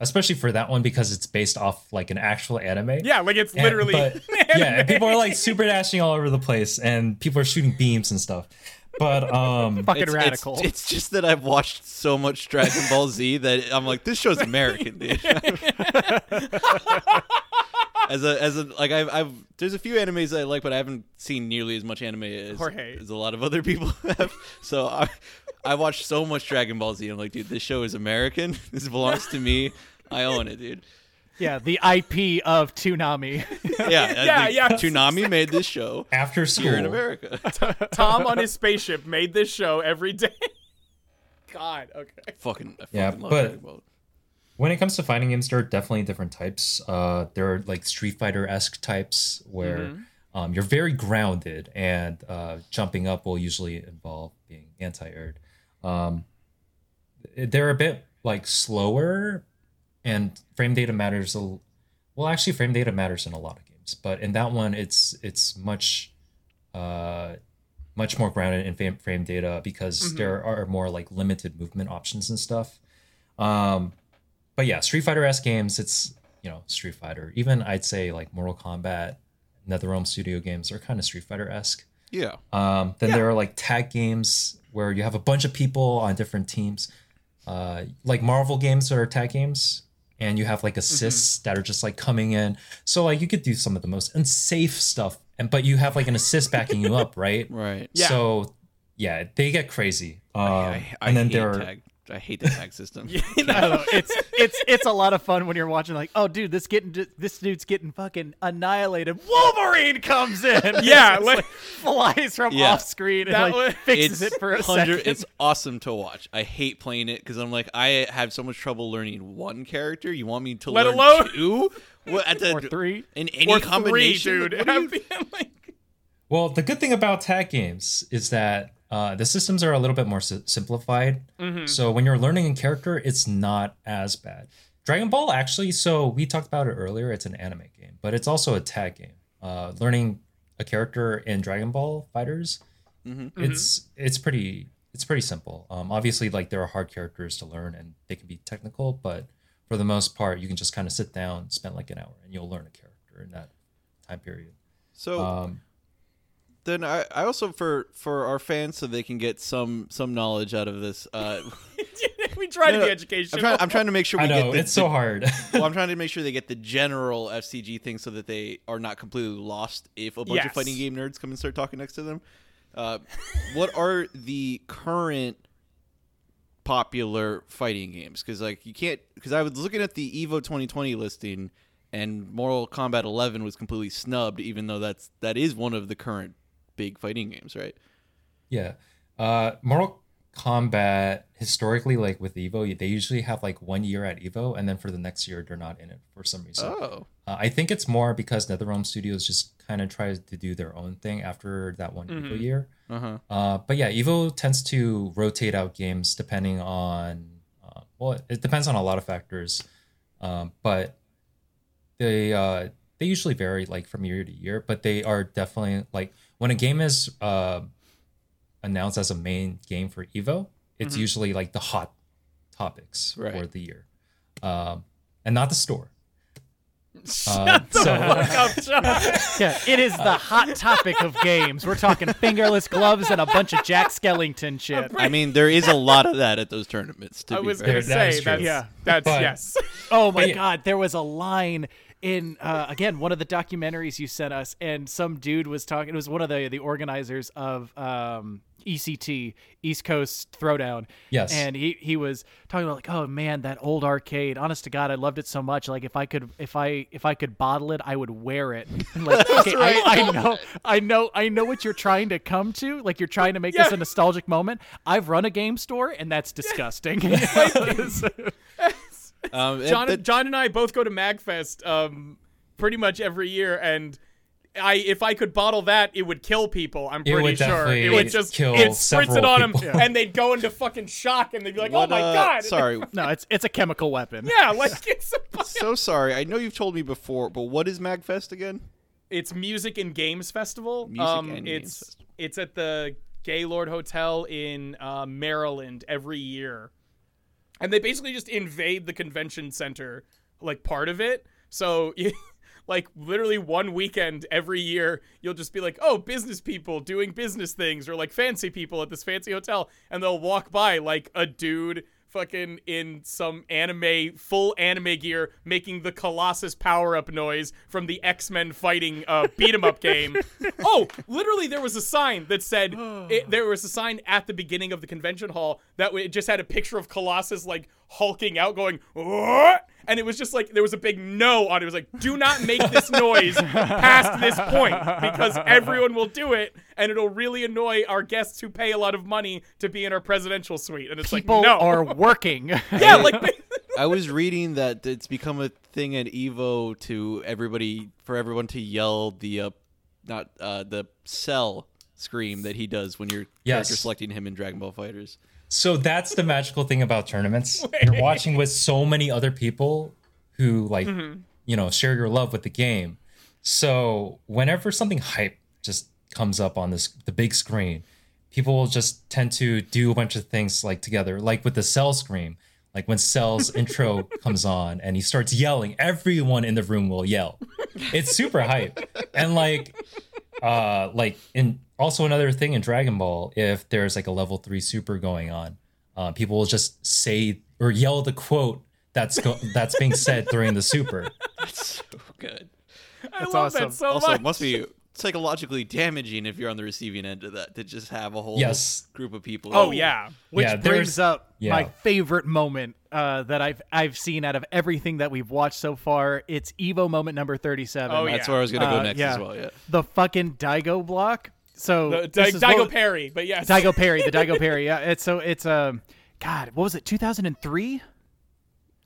Especially for that one because it's based off like an actual anime. Yeah, like it's literally. And, but, an anime. Yeah, and people are like super dashing all over the place, and people are shooting beams and stuff. But um, fucking it's, radical. It's, it's just that I've watched so much Dragon Ball Z that I'm like, this show's American, dude. as a as a like, I've, I've there's a few animes I like, but I haven't seen nearly as much anime as, as a lot of other people have. So I I watched so much Dragon Ball Z. I'm like, dude, this show is American. This belongs to me. I own it, dude. Yeah, the I P of Toonami. yeah, yeah, yeah. Toonami made this show after school here in America. Tom on his spaceship made this show every day. God, okay. Fucking, I fucking yeah, love but that. When it comes to fighting games, there are definitely different types. Uh, there are like Street Fighter-esque types where mm-hmm. um, you're very grounded, and uh, jumping up will usually involve being anti-aired. Um, they're a bit like slower. And frame data matters. A, well, actually, frame data matters in a lot of games, but in that one, it's it's much, uh, much more grounded in frame, frame data because mm-hmm. there are more like limited movement options and stuff. Um, but yeah, Street Fighter-esque games. It's you know Street Fighter. Even I'd say like Mortal Kombat, NetherRealm Studio games are kind of Street Fighter-esque. Yeah. Um. Then yeah. there are like tag games where you have a bunch of people on different teams, uh, like Marvel games or tag games. And you have like assists mm-hmm. that are just like coming in. So like you could do some of the most unsafe stuff, and but you have like an assist backing you up, right? Right. Yeah. So yeah, they get crazy. Um, I, I, I and then hate there are... tag. I hate the tag system. yeah, no, it's it's it's a lot of fun when you're watching like, oh dude, this getting this dude's getting fucking annihilated. Wolverine comes in. yeah, like, like flies from yeah. off screen and like, was, fixes it for a second. It's awesome to watch. I hate playing it because I'm like, I have so much trouble learning one character. You want me to Let learn alone? two? What, at the, or three? In any or combination, three, dude. You... like... Well, the good thing about tag games is that. Uh, the systems are a little bit more si- simplified. Mm-hmm. So when you're learning a character, it's not as bad. Dragon Ball, actually, so we talked about it earlier. It's an anime game, but it's also a tag game. Uh, learning a character in Dragon Ball FighterZ, mm-hmm. it's it's pretty it's pretty simple. Um, obviously, like there are hard characters to learn, and they can be technical. But for the most part, you can just kind of sit down, spend like an hour, and you'll learn a character in that time period. So. Um, Then I, I also for, for our fans so they can get some some knowledge out of this. Uh, we try no, to be educational. I'm trying, I'm trying to make sure we I know, get the, it's so hard. well, I'm trying to make sure they get the general F C G thing so that they are not completely lost if a bunch yes. of fighting game nerds come and start talking next to them. Uh, what are the current popular fighting games? Because like you can't because I was looking at the Evo twenty twenty listing and Mortal Kombat eleven was completely snubbed, even though that's that is one of the current big fighting games, right? Yeah. Uh, Mortal Kombat, historically, like with Evo, they usually have like one year at Evo, and then for the next year, they're not in it for some reason. Oh. Uh, I think it's more because NetherRealm Studios just kind of tries to do their own thing after that one mm-hmm. Evo year. Uh-huh. Uh, but yeah, Evo tends to rotate out games depending on, uh, well, it depends on a lot of factors. Um, but they uh, they usually vary like from year to year, but they are definitely like, when a game is uh, announced as a main game for Evo, it's mm-hmm. usually like the hot topics right. for the year, um, and not the store. Shut uh, the so, fuck up, John. yeah, it is the hot topic of games. We're talking fingerless gloves and a bunch of Jack Skellington shit. I mean, there is a lot of that at those tournaments. To I was going to say, that that's, yeah, that's but, yes. Oh my but, God, there was a line. In, uh, again, one of the documentaries you sent us, and some dude was talking, it was one of the, the organizers of um, E C T, East Coast Throwdown. Yes. And he, he was talking about like, oh man, that old arcade, honest to God, I loved it so much. Like if I could, if I, if I could bottle it, I would wear it. And like, okay, right. I, I know, I know, I know what you're trying to come to. Like you're trying to make yeah. this a nostalgic moment. I've run a game store and that's disgusting. Um, John, the, John and I both go to Magfest um, pretty much every year, and I if I could bottle that, it would kill people. I'm pretty sure it would just kill. It spritz it on people. them, and they'd go into fucking shock, and they'd be like, what, "Oh my uh, god!" Sorry, fucking... no, it's it's a chemical weapon. Yeah, like it's a bio- so sorry. I know you've told me before, but what is Magfest again? It's music and games festival. Music um, and it's games festival. It's at the Gaylord Hotel in uh, Maryland every year. And they basically just invade the convention center, like part of it. So, you, like literally one weekend every year, you'll just be like, oh, business people doing business things, or like fancy people at this fancy hotel, and they'll walk by like a dude fucking in some anime, full anime gear, making the Colossus power-up noise from the X-Men fighting uh, beat-em-up game. Oh, literally there was a sign that said, it, there was a sign at the beginning of the convention hall that it just had a picture of Colossus like hulking out going, whoa! And it was just like, there was a big no on it. It was like, do not make this noise past this point, because everyone will do it, and it'll really annoy our guests who pay a lot of money to be in our presidential suite. And it's people like, no. People are working. Yeah, like... I was reading that it's become a thing at Evo to everybody, for everyone to yell the, uh, not, uh, the Cell scream that he does when you're yes. character selecting him in Dragon Ball FighterZ. So that's the magical thing about tournaments. Wait. You're watching with so many other people who, like, mm-hmm. you know, share your love with the game. So whenever something hype just comes up on this the big screen, people will just tend to do a bunch of things like together, like with the Cell scream. Like when Cell's intro comes on and he starts yelling, everyone in the room will yell. It's super hype. And like, uh, like in also another thing in Dragon Ball, if there's like a level three super going on, uh, people will just say or yell the quote that's go- that's being said during the super. That's so good. I that's love awesome. That so also, much. Also, must be psychologically damaging if you're on the receiving end of that, to just have a whole yes. group of people. Oh, oh yeah. Which yeah, brings up yeah. my favorite moment uh, that I've I've seen out of everything that we've watched so far. It's Evo moment number thirty-seven. Oh, yeah. That's where I was going to go uh, next yeah. as well. Yeah. The fucking Daigo block. So the, da- Daigo what, Perry, but yes. Daigo Perry, the Daigo Perry. Yeah, it's so it's um, God, what was it? two thousand three?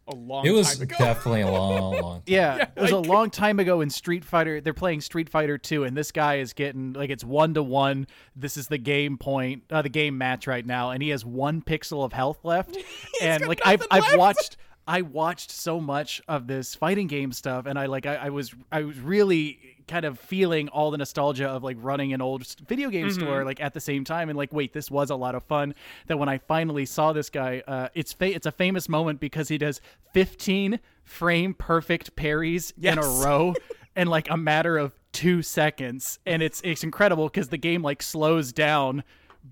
A long it was time ago. Definitely a long, long time. Yeah, yeah, it was like, a long time ago in Street Fighter. They're playing Street Fighter two, and this guy is getting, like, it's one to one. This is the game point, uh, the game match right now, and he has one pixel of health left. And like I've left. I've watched. I watched so much of this fighting game stuff, and I like I, I was I was really kind of feeling all the nostalgia of like running an old video game mm-hmm. store like at the same time, and like wait, this was a lot of fun. That when I finally saw this guy, uh, it's fa- it's a famous moment because he does fifteen frame perfect parries yes. in a row in like a matter of two seconds, and it's it's incredible because the game like slows down.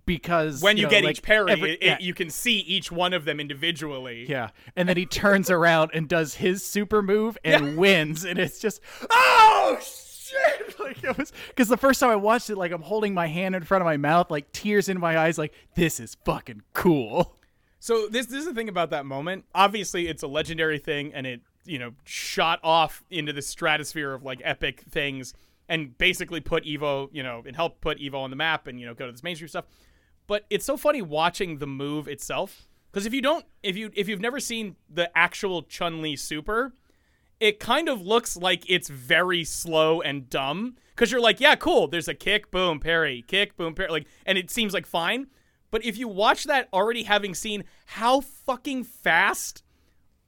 Because when you, you know, get like each parry, every, it, yeah. you can see each one of them individually. Yeah, and then he turns around and does his super move and yeah. wins, and it's just oh shit! Like it was because the first time I watched it, like I'm holding my hand in front of my mouth, like tears in my eyes, like this is fucking cool. So this, this is the thing about that moment. Obviously, it's a legendary thing, and it you know shot off into the stratosphere of like epic things. And basically put Evo, you know, and help put Evo on the map and, you know, go to this mainstream stuff. But it's so funny watching the move itself. Because if you don't, if, you, if you've never seen the actual Chun-Li super, it kind of looks like it's very slow and dumb. Because you're like, yeah, cool. There's a kick, boom, parry, kick, boom, parry. Like, and it seems like fine. But if you watch that already having seen how fucking fast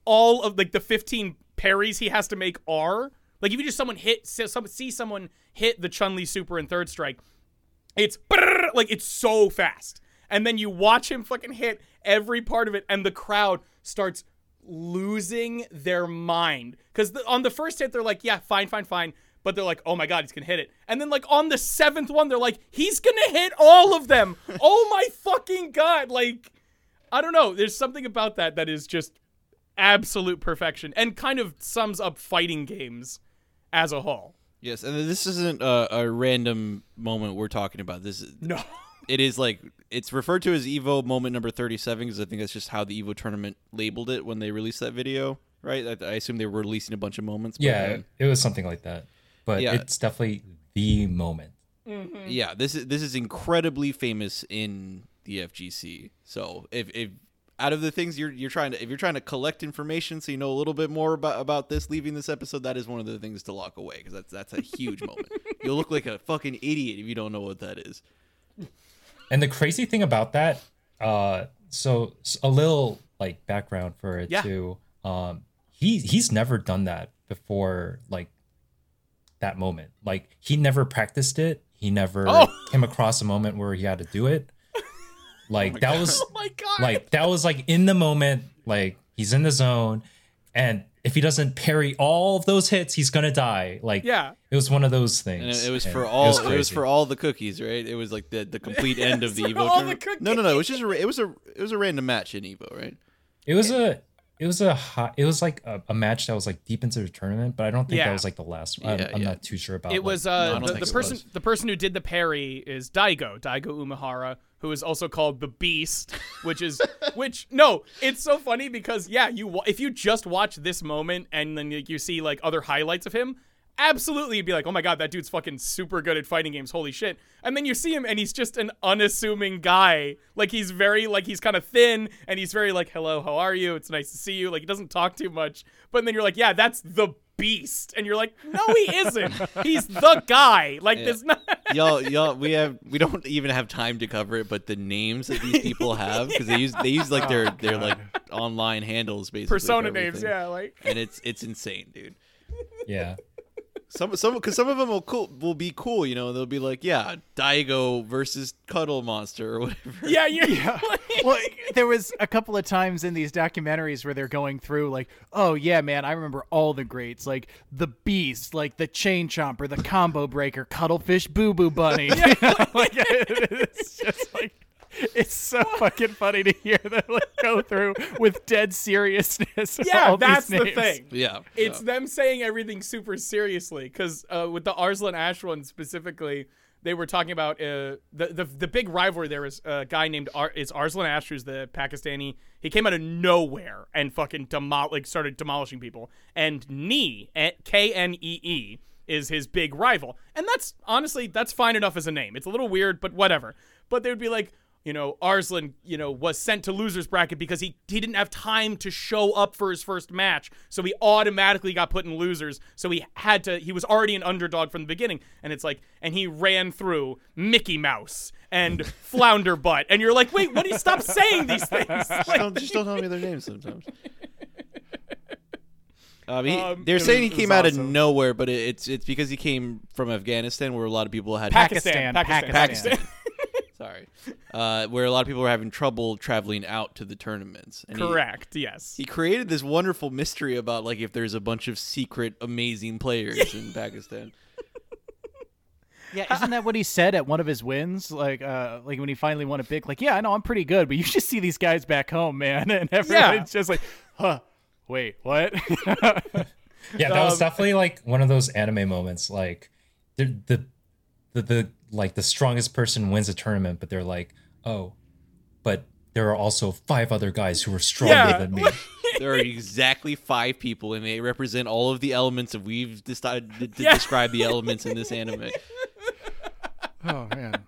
all of, like, the fifteen parries he has to make are... Like, if you just someone hit, see someone hit the Chun-Li super in Third Strike, it's, like, it's so fast. And then you watch him fucking hit every part of it, and the crowd starts losing their mind. Because the, on the first hit, they're like, yeah, fine, fine, fine. But they're like, oh, my God, he's going to hit it. And then, like, on the seventh one, they're like, he's going to hit all of them. Oh, my fucking God. Like, I don't know. There's something about that that is just absolute perfection and kind of sums up fighting games as a whole. Yes, and this isn't a, a random moment we're talking about. This is, no, it is like it's referred to as Evo moment number thirty-seven because I think that's just how the Evo tournament labeled it when they released that video, right? I, I assume they were releasing a bunch of moments. Yeah, then, it was something like that, but yeah. It's definitely the moment. Mm-hmm. Yeah, this is this is incredibly famous in the F G C. So if if out of the things you're you're trying to, if you're trying to collect information so you know a little bit more about, about this leaving this episode, that is one of the things to lock away because that's that's a huge moment. You'll look like a fucking idiot if you don't know what that is. And the crazy thing about that, uh, so a little like background for it yeah. too. Um, he he's never done that before, like that moment. Like he never practiced it. He never oh. came across a moment where he had to do it. Like oh that God. was oh like that was like in the moment, like he's in the zone, and if he doesn't parry all of those hits, he's gonna die. Like, yeah, it was one of those things. And it was and for all. It was, it was for all the cookies, right? It was like the, the complete end of the for Evo. All the cookies. No, no, no. It was just a, it was a it was a random match in Evo, right? It was a it was a hot, it was like a, a match that was like deep into the tournament, but I don't think yeah. that was like the last one. I'm, yeah, I'm yeah. not too sure about it. Like, was uh, no, the, the person was. the person who did the parry is Daigo Daigo Umehara, who is also called the Beast, which is which no, it's so funny because yeah, you if you just watch this moment and then you, you see like other highlights of him, absolutely you'd be like, "Oh my god, that dude's fucking super good at fighting games. Holy shit." And then you see him and he's just an unassuming guy. Like he's very like he's kind of thin and he's very like, "Hello, how are you? It's nice to see you." Like he doesn't talk too much. But then you're like, "Yeah, that's the Beast," and you're like, no, he isn't. He's the guy. Like, yeah. there's not. y'all, y'all. We have, we don't even have time to cover it. But the names that these people have, because yeah. they use, they use like their, oh, their like online handles, basically persona names. Yeah, like. And it's, it's insane, dude. Yeah. Some, some, because some of them will cool, will be cool. You know, they'll be like, yeah, Daigo versus Cuddle Monster or whatever. Yeah, yeah. yeah. Well, there was a couple of times in these documentaries where they're going through like, oh yeah, man, I remember all the greats, like the Beast, like the Chain Chomper, the Combo Breaker, Cuttlefish, Boo Boo Bunny. Yeah. You know, like, it's just like. It's so fucking funny to hear them like, go through with dead seriousness. Yeah, all that's these names. The thing. Yeah, it's yeah. them saying everything super seriously. Because uh, with the Arslan Ash one specifically, they were talking about uh, the, the the big rivalry. There was a guy named Ar- it's Arslan Ash, who's the Pakistani. He came out of nowhere and fucking demol- like started demolishing people. And Nee, K N E E, is his big rival. And that's honestly that's fine enough as a name. It's a little weird, but whatever. But they would be like. You know, Arslan, you know, was sent to loser's bracket because he, he didn't have time to show up for his first match. So he automatically got put in losers. So he had to, he was already an underdog from the beginning. And it's like, and he ran through Mickey Mouse and Flounder Butt. And you're like, wait, what do you stop saying these things? Like, just, don't, just don't tell me their names sometimes. Um, he, um, they're saying was, he came out awesome. of nowhere, but it, it's it's because he came from Afghanistan where a lot of people had. Pakistan. Pakistan. Pakistan. Pakistan. Sorry, uh, where a lot of people were having trouble traveling out to the tournaments. And Correct, he, yes. He created this wonderful mystery about, like, if there's a bunch of secret amazing players in Pakistan. Yeah, isn't that what he said at one of his wins? Like, uh, like when he finally won a big, like, yeah, I know, I'm pretty good, but you should see these guys back home, man. And everyone's yeah. just like, huh, wait, what? yeah, that um, was definitely, like, one of those anime moments. Like, the the the... the like the strongest person wins a tournament, but they're like, oh, but there are also five other guys who are stronger yeah. than me. There are exactly five people, and they represent all of the elements of we've decided to yeah. describe the elements in this anime. Oh, man.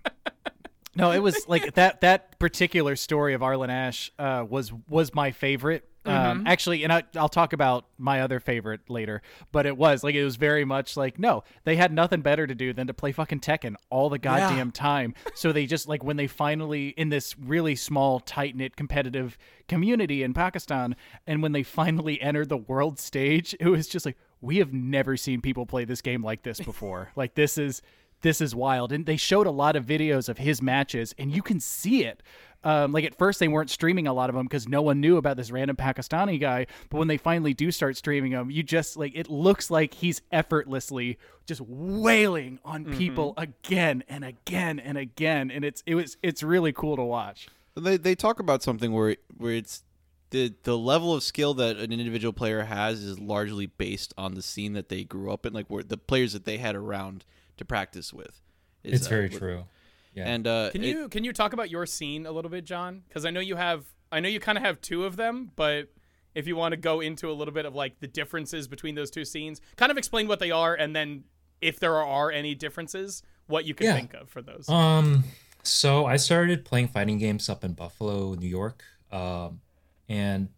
No, it was like that that particular story of Arslan Ash uh, was was my favorite. Mm-hmm. Um, actually, and I, I'll talk about my other favorite later, but it was like, it was very much like, no, they had nothing better to do than to play fucking Tekken all the goddamn yeah. time. So they just like, when they finally in this really small, tight knit competitive community in Pakistan, and when they finally entered the world stage, it was just like, we have never seen people play this game like this before. Like this is, this is wild. And they showed a lot of videos of his matches and you can see it. Um, like at first they weren't streaming a lot of them because no one knew about this random Pakistani guy, but when they finally do start streaming them, you just like, it looks like he's effortlessly just wailing on mm-hmm. people again and again and again. And it's, it was, it's really cool to watch. They they talk about something where, where it's the, the level of skill that an individual player has is largely based on the scene that they grew up in, like where the players that they had around to practice with. Is, it's uh, very what, true. Yeah. And uh, can you it, can you talk about your scene a little bit, John? Because I know you have, I know you kind of have two of them, but if you want to go into a little bit of like the differences between those two scenes, kind of explain what they are, and then if there are any differences, what you can yeah. think of for those. Um, so I started playing fighting games up in Buffalo, New York, um, and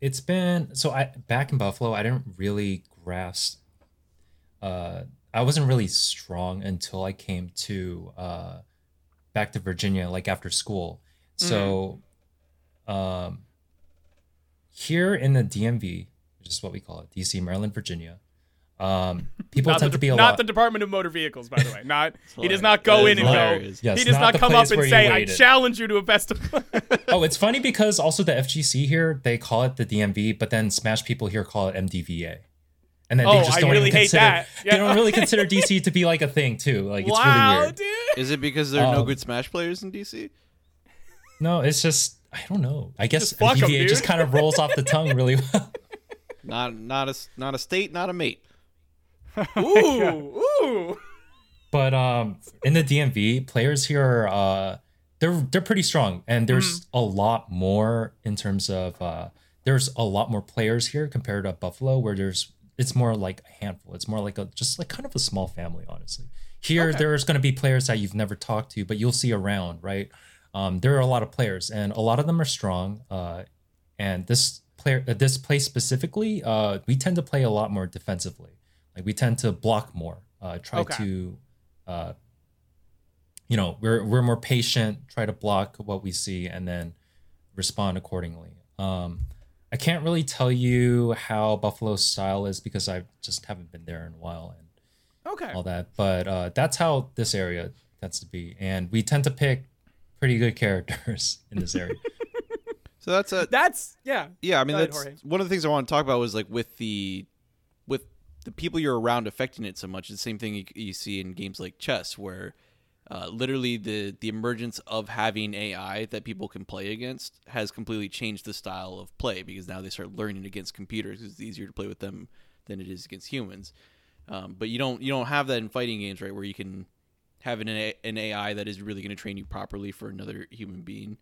it's been so I back in Buffalo, I didn't really grasp. Uh, I wasn't really strong until I came to. Uh, back to Virginia, like after school. So mm-hmm. um, here in the D M V, which is what we call it, D C, Maryland, Virginia, Um, people tend de- to be a not lot. The Department of Motor Vehicles, by the way. Not he does not go in and hilarious. go. Yes, he does not, not come up and say, "I challenge you to a festival." Oh, it's funny because also the F G C here, they call it the D M V, but then Smash people here call it M D V A, and then oh, they just don't I really even hate consider. That. Yeah. They don't really consider D C to be like a thing too. Like it's wow, really weird. Dude. Is it because there are um, no good Smash players in D C? No, it's just I don't know. I guess just M D V A them, just kind of rolls off the tongue really well. Not not a not a state, not a mate. Ooh, ooh. But um, in the D M V, players here, uh, they're they're pretty strong, and there's mm. a lot more in terms of uh, there's a lot more players here compared to Buffalo, where there's it's more like a handful. It's more like a just like kind of a small family, honestly. Here, okay. There's going to be players that you've never talked to, but you'll see around, right? Um, there are a lot of players, and a lot of them are strong. Uh, and this player, uh, this place specifically, uh, we tend to play a lot more defensively. Like we tend to block more, uh, try okay. to, uh, you know, we're we're more patient, try to block what we see, and then respond accordingly. Um, I can't really tell you how Buffalo's style is because I just haven't been there in a while and okay. all that. But uh, that's how this area tends to be, and we tend to pick pretty good characters in this area. So that's a that's yeah yeah. I mean, that's Jorge. One of the things I want to talk about was like with the with. the people you're around affecting it so much. The same thing you, you see in games like chess, where uh, literally the the emergence of having A I that people can play against has completely changed the style of play, because now they start learning against computers because it's easier to play with them than it is against humans. Um, but you don't you don't have that in fighting games, right? Where you can have an A I, an A I that is really going to train you properly for another human being.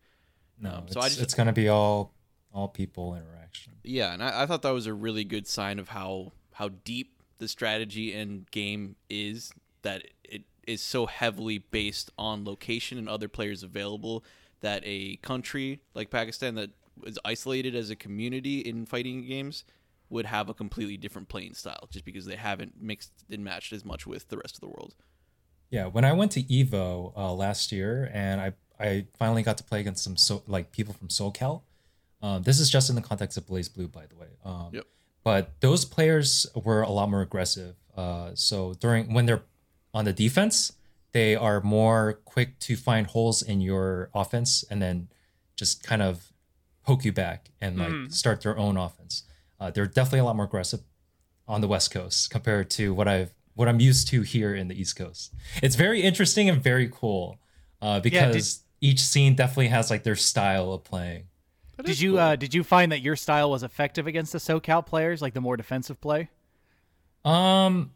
No, um, so it's, I just, it's going to be all all people interaction. Yeah, and I, I thought that was a really good sign of how how deep the strategy and game is, that it is so heavily based on location and other players available, that a country like Pakistan that is isolated as a community in fighting games would have a completely different playing style just because they haven't mixed and matched as much with the rest of the world. Yeah, when I went to Evo uh, last year and I I finally got to play against some so, like people from SoCal, um, this is just in the context of BlazBlue, by the way. Um, yep. But those players were a lot more aggressive. Uh, so during when they're on the defense, they are more quick to find holes in your offense and then just kind of poke you back and like mm. start their own offense. Uh, they're definitely a lot more aggressive on the West Coast compared to what I've what I'm used to here in the East Coast. It's very interesting and very cool uh, because yeah, did- each scene definitely has like their style of playing. That did you cool. uh, did you find that your style was effective against the SoCal players, like the more defensive play? Um,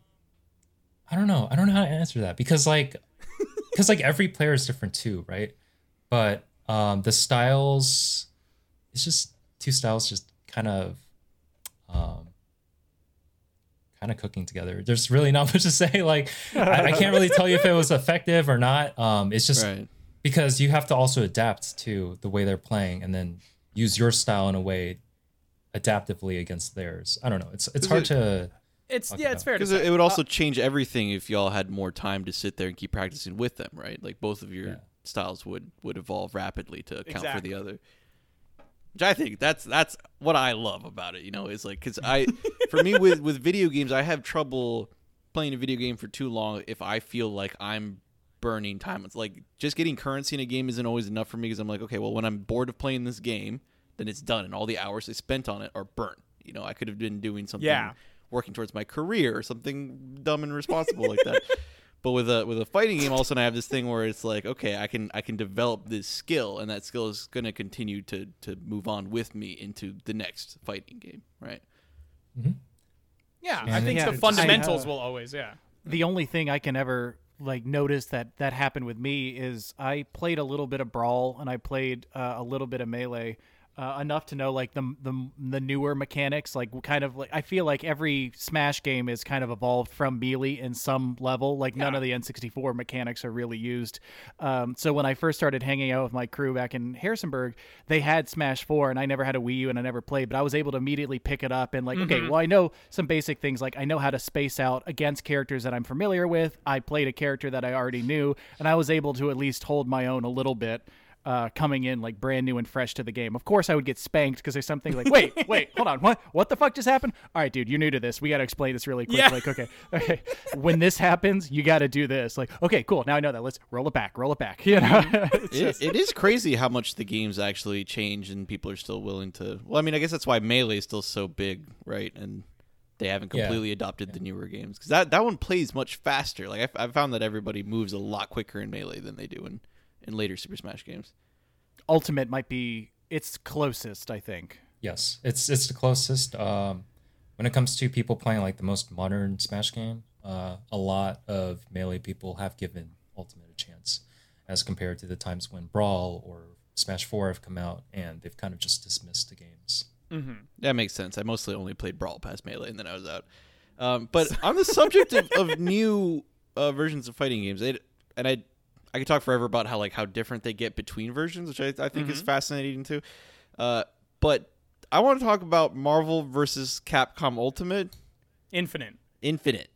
I don't know. I don't know how to answer that because like, because like every player is different too, right? But um, the styles, it's just two styles just kind of, um, kind of cooking together. There's really not much to say. Like, I, I can't really tell you if it was effective or not. Um, it's just right. because you have to also adapt to the way they're playing, and then use your style in a way adaptively against theirs. I don't know. It's it's hard it, to It's yeah, about. It's fair to say. It would also uh, change everything if y'all had more time to sit there and keep practicing with them, right? Like both of your yeah. styles would, would evolve rapidly to account exactly. for the other. Which I think that's that's what I love about it, you know, is like cuz I for me with, with video games, I have trouble playing a video game for too long if I feel like I'm burning time. It's like just getting currency in a game isn't always enough for me, because I'm like, okay, well, when I'm bored of playing this game, then it's done, and all the hours I spent on it are burnt. You know, I could have been doing something, yeah. working towards my career or something dumb and responsible like that. But with a with a fighting game, all of a sudden I have this thing where it's like, okay, I can I can develop this skill, and that skill is going to continue to to move on with me into the next fighting game, right? Mm-hmm. Yeah, and I think yeah, the fundamentals I, uh, will always, yeah. The only thing I can ever like notice that that happened with me is I played a little bit of Brawl and I played uh, a little bit of Melee uh, enough to know like the, the the newer mechanics, like kind of like I feel like every Smash game is kind of evolved from Melee in some level, like yeah. none of the N sixty-four mechanics are really used. Um, so when I first started hanging out with my crew back in Harrisonburg, they had Smash four and I never had a Wii U and I never played, but I was able to immediately pick it up and like, mm-hmm. okay, well I know some basic things, like I know how to space out against characters that I'm familiar with. I played a character that I already knew and I was able to at least hold my own a little bit. uh, coming in like brand new and fresh to the game. Of course I would get spanked because there's something like, wait, wait, hold on. What, what the fuck just happened? All right, dude, you're new to this. We got to explain this really quick. Yeah. Like, okay, okay. When this happens, you got to do this. Like, okay, cool. Now I know that. Let's roll it back, roll it back. You know, it's just... it, it is crazy how much the games actually change and people are still willing to, well, I mean, I guess that's why Melee is still so big. Right. And they haven't completely yeah. adopted yeah. the newer games because that, that one plays much faster. Like I, I found that everybody moves a lot quicker in Melee than they do in, in later Super Smash games. Ultimate might be its closest, I think. Yes, it's it's the closest. Um, when it comes to people playing like the most modern Smash game, uh, a lot of Melee people have given Ultimate a chance as compared to the times when Brawl or Smash four have come out and they've kind of just dismissed the games. Mm-hmm. That makes sense. I mostly only played Brawl past Melee, and then I was out. Um, but on the subject of, of new uh, versions of fighting games, it, and I I could talk forever about how like how different they get between versions, which I, I think mm-hmm. is fascinating too. Uh, but I want to talk about Marvel versus. Capcom Ultimate. Infinite. Infinite.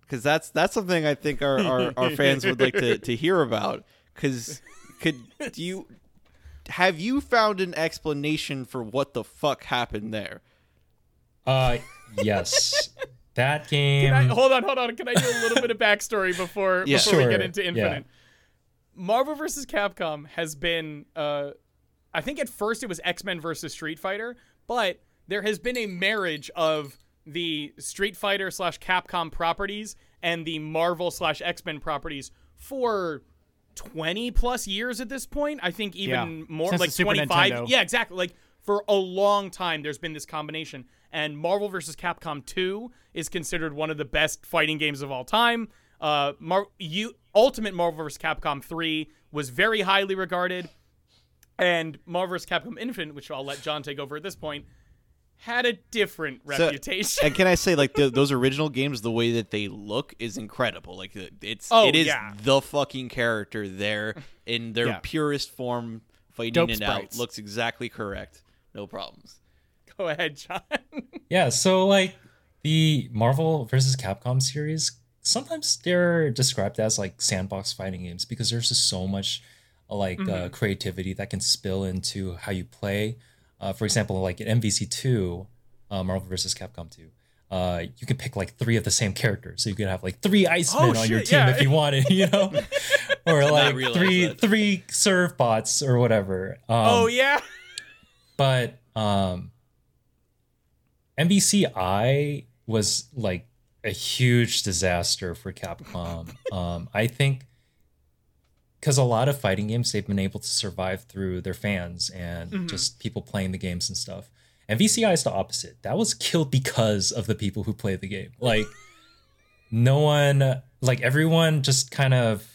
Because that's that's something I think our, our, our fans would like to, to hear about. Because could do you... Have you found an explanation for what the fuck happened there? Uh, yes. That game... Can I, hold on, hold on. Can I do a little bit of backstory before, yeah, before sure. we get into Infinite? Yeah. Marvel versus. Capcom has been... Uh, I think at first it was X-Men versus Street Fighter, but there has been a marriage of the Street Fighter slash Capcom properties and the Marvel slash X-Men properties for... twenty plus years at this point, I think even yeah. more. Since like twenty-five Nintendo. Yeah, exactly. Like for a long time there's been this combination, and Marvel versus. Capcom two is considered one of the best fighting games of all time. Uh, Mar- you Ultimate Marvel versus. Capcom three was very highly regarded, and Marvel versus. Capcom Infinite, which I'll let John take over at this point, had a different so, reputation. And can I say, like, the, those original games, the way that they look is incredible. Like, it's oh, it is yeah. the fucking character there in their yeah. purest form, fighting Dope and sprites. Out. Looks exactly correct. No problems. Go ahead, John. Yeah, so, like, the Marvel versus. Capcom series, sometimes they're described as, like, sandbox fighting games because there's just so much, like, mm-hmm. uh, creativity that can spill into how you play. Uh, for example, like in M V C two, uh, Marvel versus. Capcom two, uh, you can pick like three of the same characters. So you could have like three Icemen oh, on your team yeah. if you wanted, you know? Or like three that. three serve bots or whatever. Um, oh, yeah. But um, M V C I was like a huge disaster for Capcom. um, I think because a lot of fighting games, they've been able to survive through their fans and mm-hmm. just people playing the games and stuff. And V C I is the opposite. That was killed because of the people who play the game. Like, no one, like everyone just kind of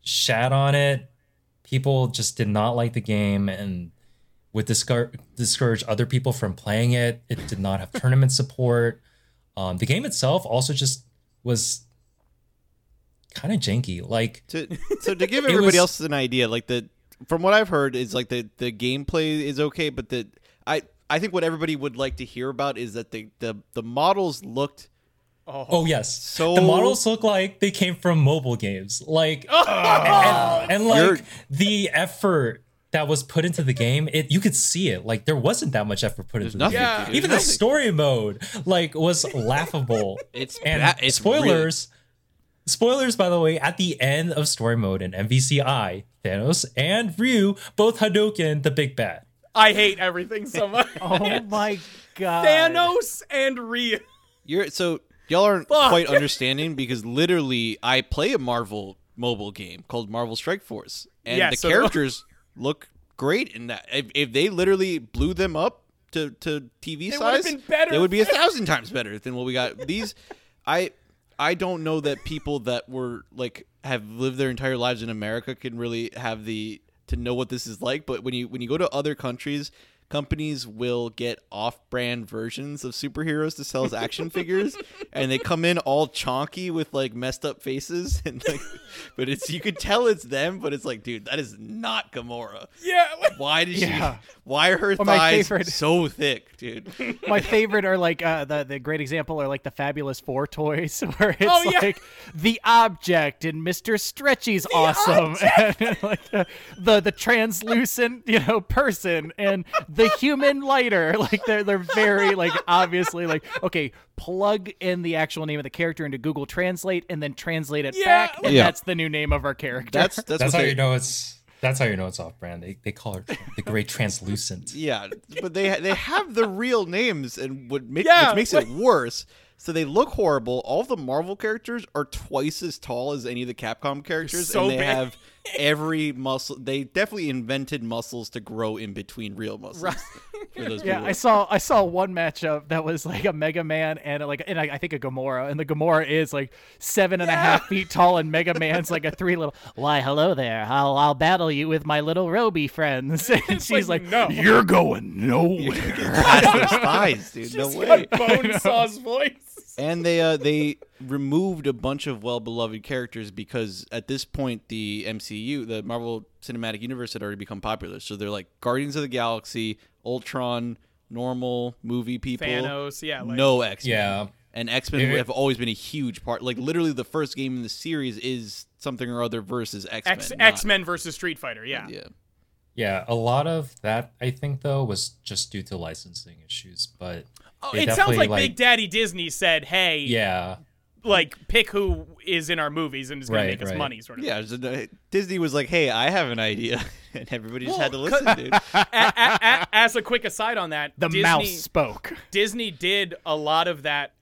shat on it. People just did not like the game and would discour- discourage other people from playing it. It did not have tournament support. Um, the game itself also just was... kind of janky. Like to, so to give everybody was, else an idea, like the from what I've heard is like the, the gameplay is okay, but the I, I think what everybody would like to hear about is that the the, the models looked oh, oh yes. So the models look like they came from mobile games. Like oh, and, and, and like you're... the effort that was put into the game, it you could see it. Like there wasn't that much effort put There's into nothing, the game. Dude. Even the story mode like was laughable. It's and that, it's spoilers. Real. Spoilers, by the way, at the end of story mode in M V C I, Thanos and Ryu both Hadouken the big bad. I hate everything so much. Oh my god. Thanos and Ryu. You're so y'all aren't Fuck. quite understanding because literally I play a Marvel mobile game called Marvel Strike Force, and yeah, the so characters look great in that. If, if they literally blew them up to, to T V they size, been better. They would be a thousand times better than what we got. These, I. I don't know that people that were like have lived their entire lives in America can really have the to know what this is like. But when you when you go to other countries, companies will get off-brand versions of superheroes to sell as action figures, and they come in all chonky with like messed up faces, and like, but it's, you could tell it's them, but it's like, dude, that is not Gamora. Yeah. Why did yeah. she? Why are her or thighs so thick, dude? My favorite are like uh, the the great example are like the Fabulous Four toys, where it's oh, yeah. like the object and Mister Stretchy's the awesome, and like the, the the translucent you know person and the human lighter, like they're they're very like obviously like, okay, plug in the actual name of the character into Google Translate and then translate it yeah. back, and yeah. that's the new name of our character. That's that's, that's how they, you know it's that's how you know it's off brand. They they call it the Great Translucent. Yeah, but they they have the real names, and would make yeah, which makes like, it worse. So they look horrible. All of the Marvel characters are twice as tall as any of the Capcom characters, so and they big. have every muscle. They definitely invented muscles to grow in between real muscles. Right. For those yeah, people. I saw I saw one matchup that was like a Mega Man and a, like and I, I think a Gamora, and the Gamora is like seven and yeah. a half feet tall, and Mega Man's like a three little. Why, hello there. I'll I'll battle you with my little R W B Y friends. And she's like, like, no, you're going nowhere. Thighs, dude. She's no way. Bone Saw's voice. And they uh, they removed a bunch of well-beloved characters because at this point the M C U, the Marvel Cinematic Universe, had already become popular. So they're like Guardians of the Galaxy, Ultron, normal movie people, Thanos, yeah, like, no X-Men. Yeah. And X-Men it, have always been a huge part. Like literally the first game in the series is something or other versus X-Men. X- not, X-Men versus Street Fighter, yeah. Yeah. Yeah, a lot of that, I think, though, was just due to licensing issues, but... Oh, it sounds like, like Big Daddy Disney said, hey, yeah, like, pick who is in our movies and is going right, to make us right. money, sort of yeah, thing. Yeah, Disney was like, hey, I have an idea, and everybody just well, had to listen, dude. a, a, a, as a quick aside on that... The Disney, mouse spoke. Disney did a lot of that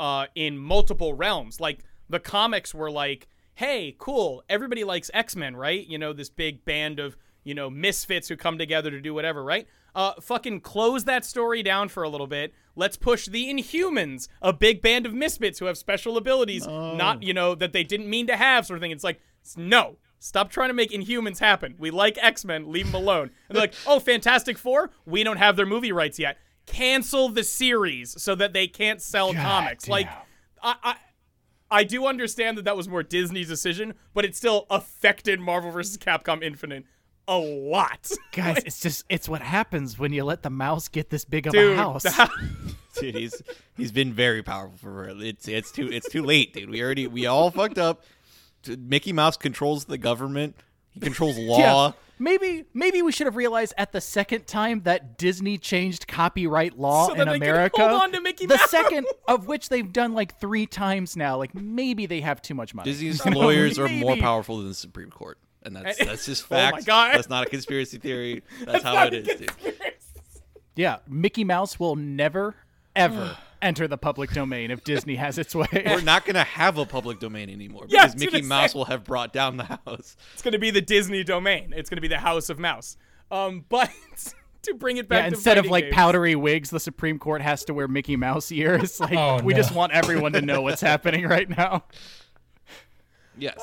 uh, in multiple realms. Like, the comics were like, hey, cool, everybody likes X-Men, right? You know, this big band of... you know, misfits who come together to do whatever, right? Uh, fucking close that story down for a little bit. Let's push the Inhumans, a big band of misfits who have special abilities, no. not, you know, that they didn't mean to have sort of thing. It's like, no, stop trying to make Inhumans happen. We like X-Men, leave them alone. And they're like, oh, Fantastic Four? We don't have their movie rights yet. Cancel the series so that they can't sell God comics. Damn. Like, I... I I do understand that that was more Disney's decision, but it still affected Marvel versus. Capcom Infinite a lot. Guys, like, it's just, it's what happens when you let the mouse get this big of dude, a house. That- dude, he's he's been very powerful for her. It's it's too it's too late, dude. We already we all fucked up. Mickey Mouse controls the government. He controls law. Yeah. Maybe maybe we should have realized at the second time that Disney changed copyright law so in America. Hold on to Mickey the Mouse. Second of which they've done like three times now. Like maybe they have too much money. Disney's lawyers are more powerful than the Supreme Court. And that's that's just fact. Oh my God. That's not a conspiracy theory. That's, that's how it is, dude. Yeah, Mickey Mouse will never, ever enter the public domain if Disney has its way. We're not going to have a public domain anymore because yeah, Mickey Mouse will have brought down the house. It's going to be the Disney domain. It's going to be the House of Mouse. Um, but to bring it back yeah, to instead of like games. Powdery wigs, the Supreme Court has to wear Mickey Mouse ears. Like oh, we no. just want everyone to know what's happening right now. Yes.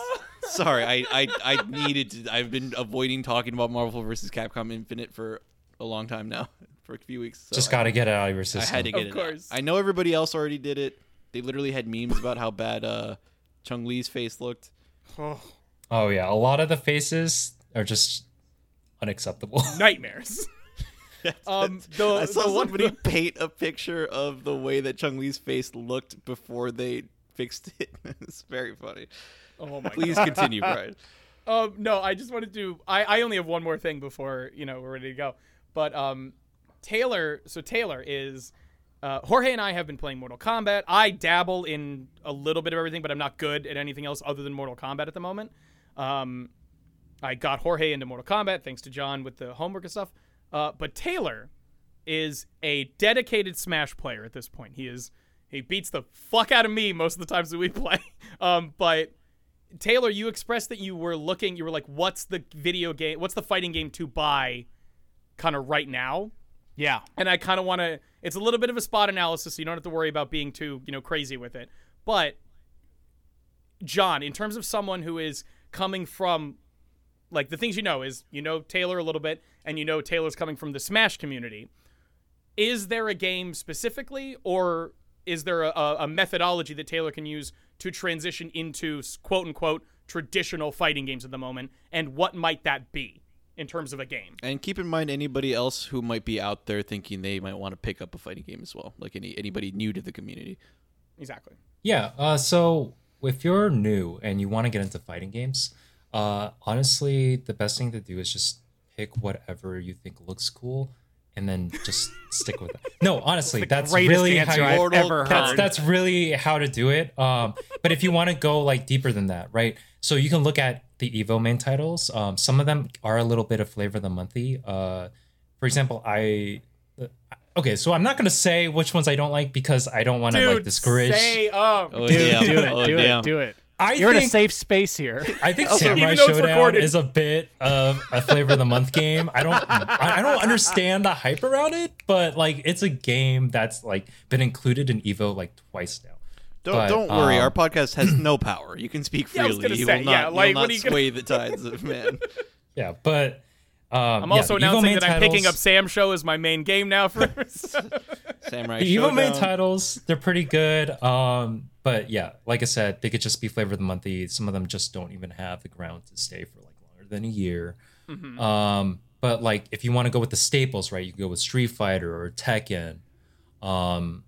Sorry, I, I I needed to. I've been avoiding talking about Marvel versus Capcom Infinite for a long time now, for a few weeks. So Just got to get it out of your system. I had to get of it course. out. I know everybody else already did it. They literally had memes about how bad uh, Chun-Li's face looked. Oh. oh, yeah. A lot of the faces are just unacceptable. Nightmares. Um, the, I saw somebody paint a picture of the way that Chun-Li's face looked before they fixed it. It's very funny. Oh my Please God. continue, Brian. um, no, I just wanted to. I, I only have one more thing before you know we're ready to go. But um, Taylor. So Taylor is uh, Jorge and I have been playing Mortal Kombat. I dabble in a little bit of everything, but I'm not good at anything else other than Mortal Kombat at the moment. Um, I got Jorge into Mortal Kombat thanks to John with the homework and stuff. Uh, but Taylor is a dedicated Smash player at this point. He is. He beats the fuck out of me most of the times that we play. Um, but Taylor, you expressed that you were looking, you were like, what's the video game, what's the fighting game to buy kind of right now? Yeah. And I kind of want to, it's a little bit of a spot analysis, so you don't have to worry about being too, you know, crazy with it. But, John, in terms of someone who is coming from, like, the things you know is, you know Taylor a little bit, and you know Taylor's coming from the Smash community, is there a game specifically, or is there a, a methodology that Taylor can use to transition into quote-unquote traditional fighting games at the moment, and what might that be in terms of a game? And keep in mind anybody else who might be out there thinking they might want to pick up a fighting game as well, like any anybody new to the community. Exactly. Yeah, uh, so if you're new and you want to get into fighting games, uh, honestly, the best thing to do is just pick whatever you think looks cool and then just stick with it. No, honestly, that's, that's really how I've ever heard. That's, that's really how to do it. Um, but if you want to go like deeper than that, right? So you can look at the Evo main titles. Um, some of them are a little bit of flavor of the monthy. Uh, for example, I okay, so I'm not gonna say which ones I don't like because I don't want to like discourage. Say up, oh, dude, yeah. do it, oh, do damn. it, do it. I You're think, in a safe space here. I think also, Samurai Showdown recorded. is a bit of a flavor of the month game. I don't, I don't understand the hype around it, but like it's a game that's like been included in Evo like twice now. Don't but, don't worry, um, our podcast has no power. You can speak freely. Yeah, you say, will not, yeah, like, you will not you sway gonna... the tides of man. Yeah, but um, I'm also yeah, announcing that titles... I'm picking up Sam Show as my main game now. For Samurai the Showdown. Evo main titles, they're pretty good. Um, But yeah, like I said, they could just be flavor of the monthy. Some of them just don't even have the ground to stay for like longer than a year. Mm-hmm. Um, but like if you want to go with the staples, right, you can go with Street Fighter or Tekken. Um,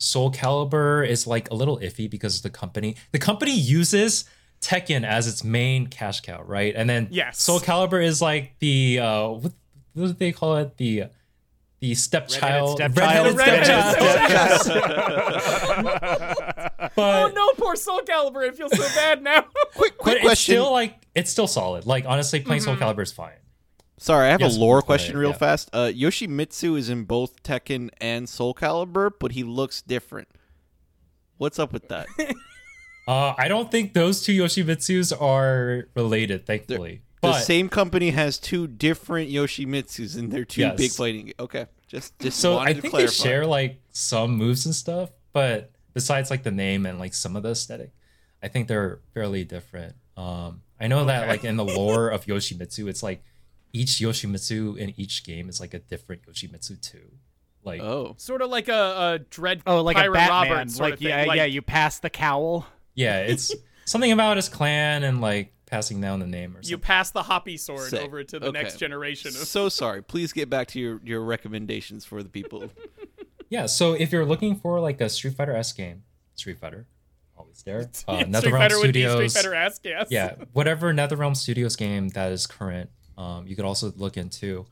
Soul Calibur is like a little iffy because the company the company uses Tekken as its main cash cow, right? And then yes. Soul Calibur is like the uh, what, what do they call it? The the stepchild, redheaded stepchild. Step But, oh no, poor Soul Calibur! I feel so bad now. quick, quick but question. It's still like it's still solid. Like honestly, playing mm-hmm. Soul Calibur is fine. Sorry, I have yes, a lore question it, real yeah. fast. Uh, Yoshimitsu is in both Tekken and Soul Calibur, but he looks different. What's up with that? uh, I don't think those two Yoshimitsus are related. Thankfully, the, but, the same company has two different Yoshimitsus, and they're two yes. big fighting. Okay, just just so I think to clarify. They share like some moves and stuff, but. Besides like the name and like some of the aesthetic, I think they're fairly different. Um, I know okay. that like in the lore of Yoshimitsu, it's like each Yoshimitsu in each game is like a different Yoshimitsu too. Like oh, sort of like a, a dread. Oh, like Pyro a Batman. Robert sort like, of thing. Yeah, like yeah, you pass the cowl. Yeah, it's something about his clan and like passing down the name or something. You pass the hoppy sword Sick. over to the okay. next generation. Of- so sorry. Please get back to your, your recommendations for the people. Yeah, so if you're looking for like a Street Fighter-esque game, Street Fighter, always there. Uh, yeah, NetherRealm Studios. Would be Street Fighter-esque, yes. Yeah, whatever NetherRealm Studios game that is current, um, you could also look into.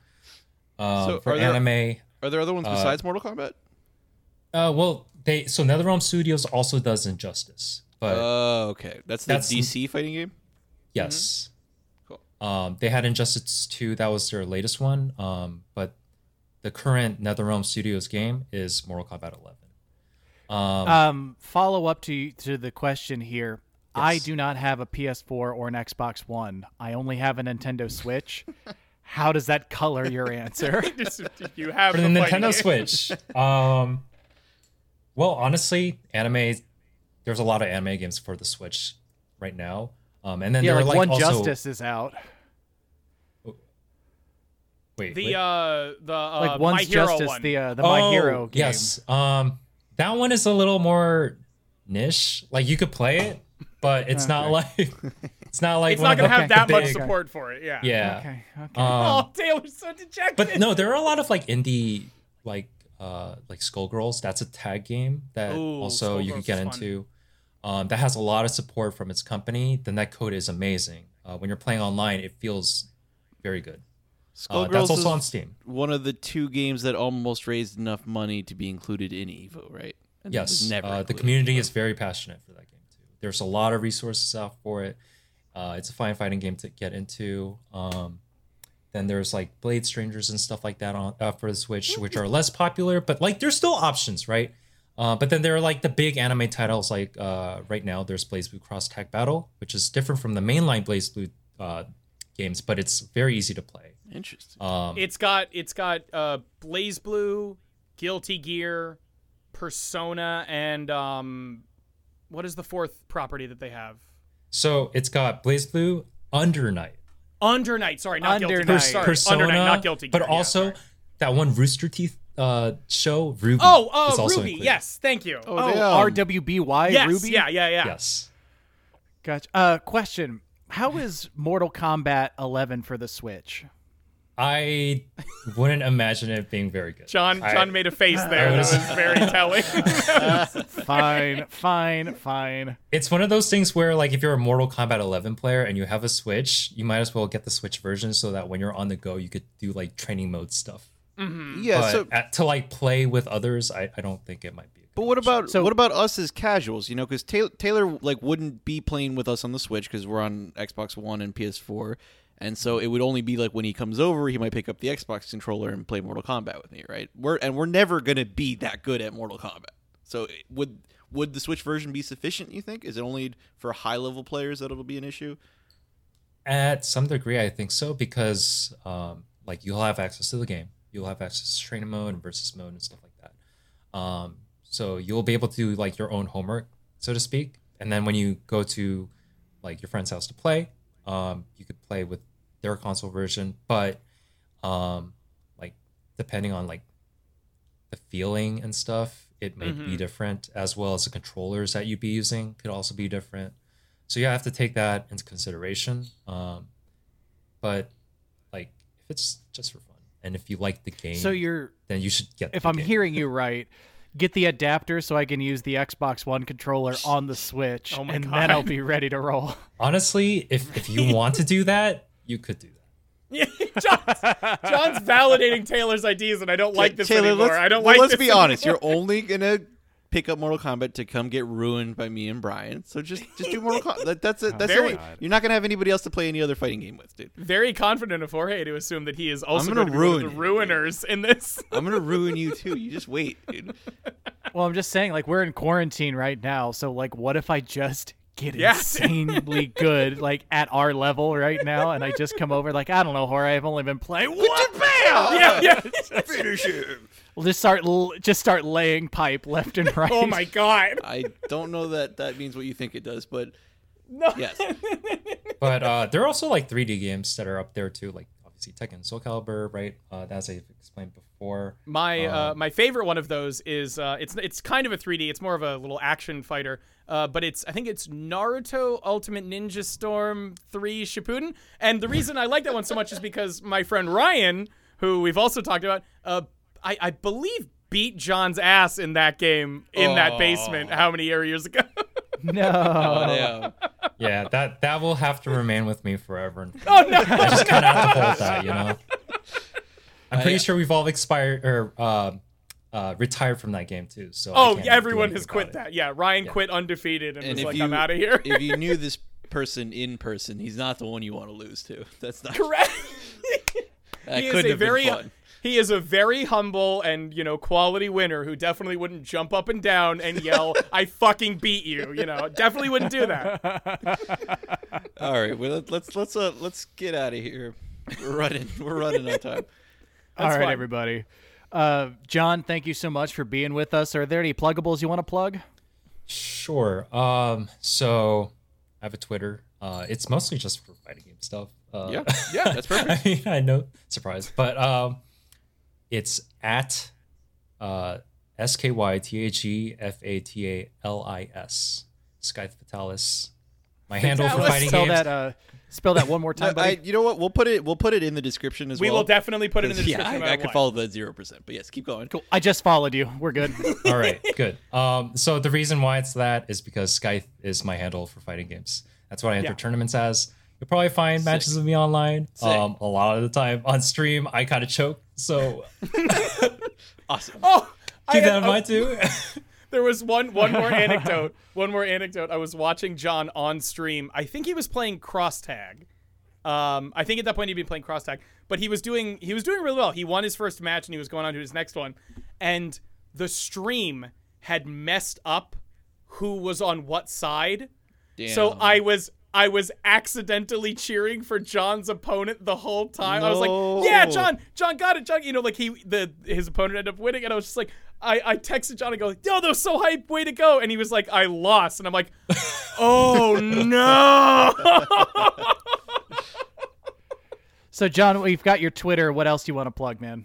Um, so for are there, anime, are there other ones uh, besides Mortal Kombat? Uh, well, they so NetherRealm Studios also does Injustice, but oh, uh, okay, that's the that's, D C fighting game. Yes. Mm-hmm. Cool. Um, they had Injustice two. That was their latest one. Um, but. The current NetherRealm Studios game is Mortal Kombat eleven. Um, um, follow up to to the question here. Yes. I do not have a P S four or an Xbox One. I only have a Nintendo Switch. How does that color your answer? You have for the Nintendo Switch. Um, well, honestly, anime. There's a lot of anime games for the Switch right now, um, and then yeah, there like, are, like One also, Justice is out. Wait, the wait. uh the uh, like one's My Hero Justice, one. the uh, the oh, My Hero game. Yes, um, that one is a little more niche. Like you could play it, but it's okay. not like it's not like it's not gonna have that big. much support for it. Yeah, yeah. Okay, okay. Um, oh, Taylor's so dejected. But no, there are a lot of like indie like uh like Skullgirls. That's a tag game that Ooh, also Skullgirls you can get into. Um, that has a lot of support from its company. The netcode is amazing. Uh, when you're playing online, it feels very good. Skullgirls uh, that's also on Steam. One of the two games that almost raised enough money to be included in Evo, right? And yes. Never uh, the community is very passionate for that game too. There's a lot of resources out for it. Uh, it's a fine fighting game to get into. Um, then there's like Blade Strangers and stuff like that on uh, for the Switch, which are less popular, but like there's still options, right? Uh, but then there are like the big anime titles, like uh, right now there's BlazBlue Cross Tag Battle, which is different from the mainline BlazBlue uh, games, but it's very easy to play. Interesting. Um, it's got it's got uh, BlazBlue, Guilty Gear, Persona, and um, what is the fourth property that they have? So it's got BlazBlue, Under Night, Under Night. Sorry, not Under Guilty. Night. Sorry, Persona, Under Night, not Guilty Gear. But also, yeah, that one Rooster Teeth uh, show, RWBY. Oh, uh, is also RWBY. Included. Yes, thank you. Oh, oh um, R W B Y, yes, RWBY? Yeah, yeah, yeah. Yes. Gotcha. Uh, question. How is Mortal Kombat eleven for the Switch? I wouldn't imagine it being very good. John John I, made a face there. That was very telling. uh, fine, fine, fine. It's one of those things where, like, if you're a Mortal Kombat eleven player and you have a Switch, you might as well get the Switch version so that when you're on the go, you could do, like, training mode stuff. Mm-hmm. Yeah, but so at, to, like, play with others, I, I don't think it might be. But what about so, what about us as casuals? You know, because Taylor, Taylor like wouldn't be playing with us on the Switch because we're on Xbox One and P S four, and so it would only be like when he comes over, he might pick up the Xbox controller and play Mortal Kombat with me, right? We're and we're never gonna be that good at Mortal Kombat. So would would the Switch version be sufficient? You think? Is it only for high level players that it'll be an issue? At some degree, I think so, because um, like you'll have access to the game, you'll have access to trainer mode and versus mode and stuff like that. Um, So you'll be able to do like your own homework, so to speak. And then when you go to like your friend's house to play, um, you could play with their console version. But um, like depending on like the feeling and stuff, it may mm-hmm. be different, as well as the controllers that you'd be using could also be different. So you have to take that into consideration. Um, but like if it's just for fun and if you like the game, so you're then you should get. If the I'm game. Hearing you right. Get the adapter so I can use the Xbox One controller on the Switch, oh and God. Then I'll be ready to roll. Honestly, if if you want to do that, you could do that. Yeah, John's, John's validating Taylor's ideas, and I don't like this Taylor, anymore. I don't well, like let's this be anymore. Honest. You're only going to pick up Mortal Kombat to come get ruined by me and Brian, so just just do Mortal Kombat. That, that's it. That's very, only, you're not going to have anybody else to play any other fighting game with, dude. Very confident of Jorge to assume that he is also going to be one of the ruiners you, in this. I'm going to ruin you, too. You just wait, dude. Well, I'm just saying, like, we're in quarantine right now, so, like, what if I just get yeah. insanely good, like, at our level right now, and I just come over, like, I don't know, Jorge, I've only been playing. What? Bam! Yeah, yeah. Finish him. We'll just start just start laying pipe left and right. Oh my God. I don't know that that means what you think it does, but no. Yes. But uh, there are also like three D games that are up there too, like obviously Tekken, Soul Calibur, right? Uh, as I've explained before. My um, uh, my favorite one of those is uh, it's it's kind of a three D. It's more of a little action fighter, uh, but it's I think it's Naruto Ultimate Ninja Storm three Shippuden. And the reason I like that one so much is because my friend Ryan, who we've also talked about, uh. I, I believe beat John's ass in that game in oh. that basement how many years ago? No. Oh, yeah. yeah, that that will have to remain with me forever. And forever. Oh, no. I just kind of have to hold that, you know? I'm pretty uh, yeah. sure we've all expired or uh, uh, retired from that game, too. So oh, yeah, everyone has quit that. It. Yeah, Ryan yeah. quit undefeated and, and was like, you, I'm out of here. If you knew this person in person, he's not the one you want to lose to. That's not correct. That he couldn't is a have very, been fun. He is a very humble and, you know, quality winner who definitely wouldn't jump up and down and yell, I fucking beat you, you know. Definitely wouldn't do that. All right, well, let's let's uh, let's get out of here. We're running. We're running on time. That's All right, fun. Everybody. Uh, John, thank you so much for being with us. Are there any pluggables you want to plug? Sure. Um, so I have a Twitter. Uh, it's mostly just for fighting game stuff. Uh, yeah, yeah, that's perfect. I mean, I know, surprise, but... Um, It's at uh, S K Y T H E F A T A L I S. Sky Fatalis. My Fatalis. handle for fighting spell games. That, uh, spell that one more time, no, buddy. I, you know what? We'll put it We'll put it in the description as we well. We will definitely put it in the description. Yeah, I, I could follow the zero percent, but yes, keep going. Cool. I just followed you. We're good. All right, good. Um, so the reason why it's that is because Sky is my handle for fighting games. That's what I enter yeah. tournaments as. You'll probably find Sick. matches of me online. Um, a lot of the time on stream, I kind of choke. So awesome. Oh, keep I that in mind too. There was one one more anecdote. One more anecdote. I was watching John on stream. I think he was playing cross tag. Um, I think at that point he'd been playing cross tag, but he was doing he was doing really well. He won his first match and he was going on to his next one, and the stream had messed up who was on what side. Damn. So I was. I was accidentally cheering for John's opponent the whole time. No. I was like, yeah, John, John got it, John. You know, like he, the his opponent ended up winning. And I was just like, I, I texted John and go, yo, that was so hype, way to go. And he was like, I lost. And I'm like, oh, no. So, John, we've got your Twitter. What else do you want to plug, man?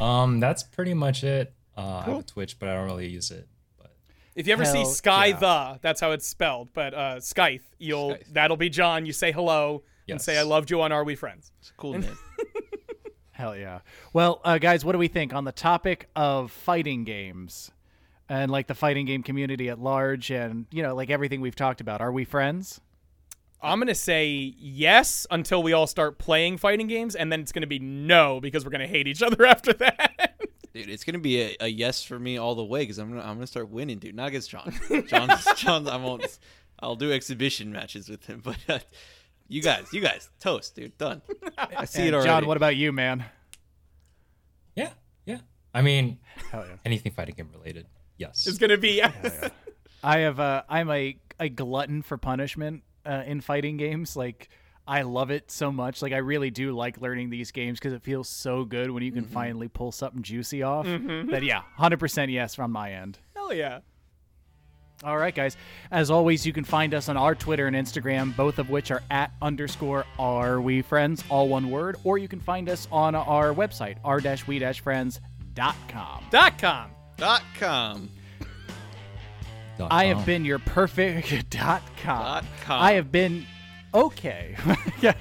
Um, that's pretty much it. Uh, cool. I have a Twitch, but I don't really use it. But if you ever Hell, see Sky yeah. the, that's how it's spelled. But uh, Skythe, you'll Skythe. that'll be John. You say hello yes. and say I loved you on Are We Friends. It's a cool name. Hell yeah. Well, uh, guys, what do we think on the topic of fighting games and like the fighting game community at large and, you know, like everything we've talked about? Are we friends? I'm going to say yes until we all start playing fighting games, and then it's going to be no because we're going to hate each other after that. Dude, it's going to be a, a yes for me all the way because I'm going I'm to start winning, dude. Not against John. John's, John's, I won't, I'll do exhibition matches with him, but... Uh, You guys, you guys, toast, dude, done. I see and it already. John, what about you, man? Yeah, yeah. I mean, yeah. anything fighting game related, yes. It's gonna be yes. Yeah. I have, uh, I'm a, a glutton for punishment uh, in fighting games. Like, I love it so much. Like, I really do like learning these games because it feels so good when you can mm-hmm. finally pull something juicy off. Mm-hmm. But yeah, one hundred percent yes from my end. Hell yeah. All right, guys. As always, you can find us on our Twitter and Instagram, both of which are at underscore Are We Friends, all one word. Or you can find us on our website, r we friends dot com. Dot com. Dot com. I have been your perfect... Dot com. Dot com. I have been... Okay. yeah.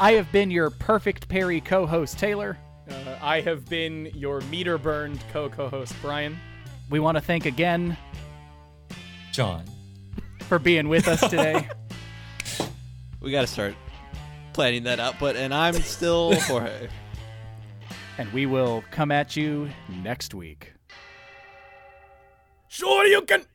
I have been your perfect Perry co-host, Taylor. Uh, I have been your meter-burned co-co-host, Brian. We want to thank again... John, for being with us today. We got to start planning that out, but and I'm still Jorge. And we will come at you next week. Sure you can.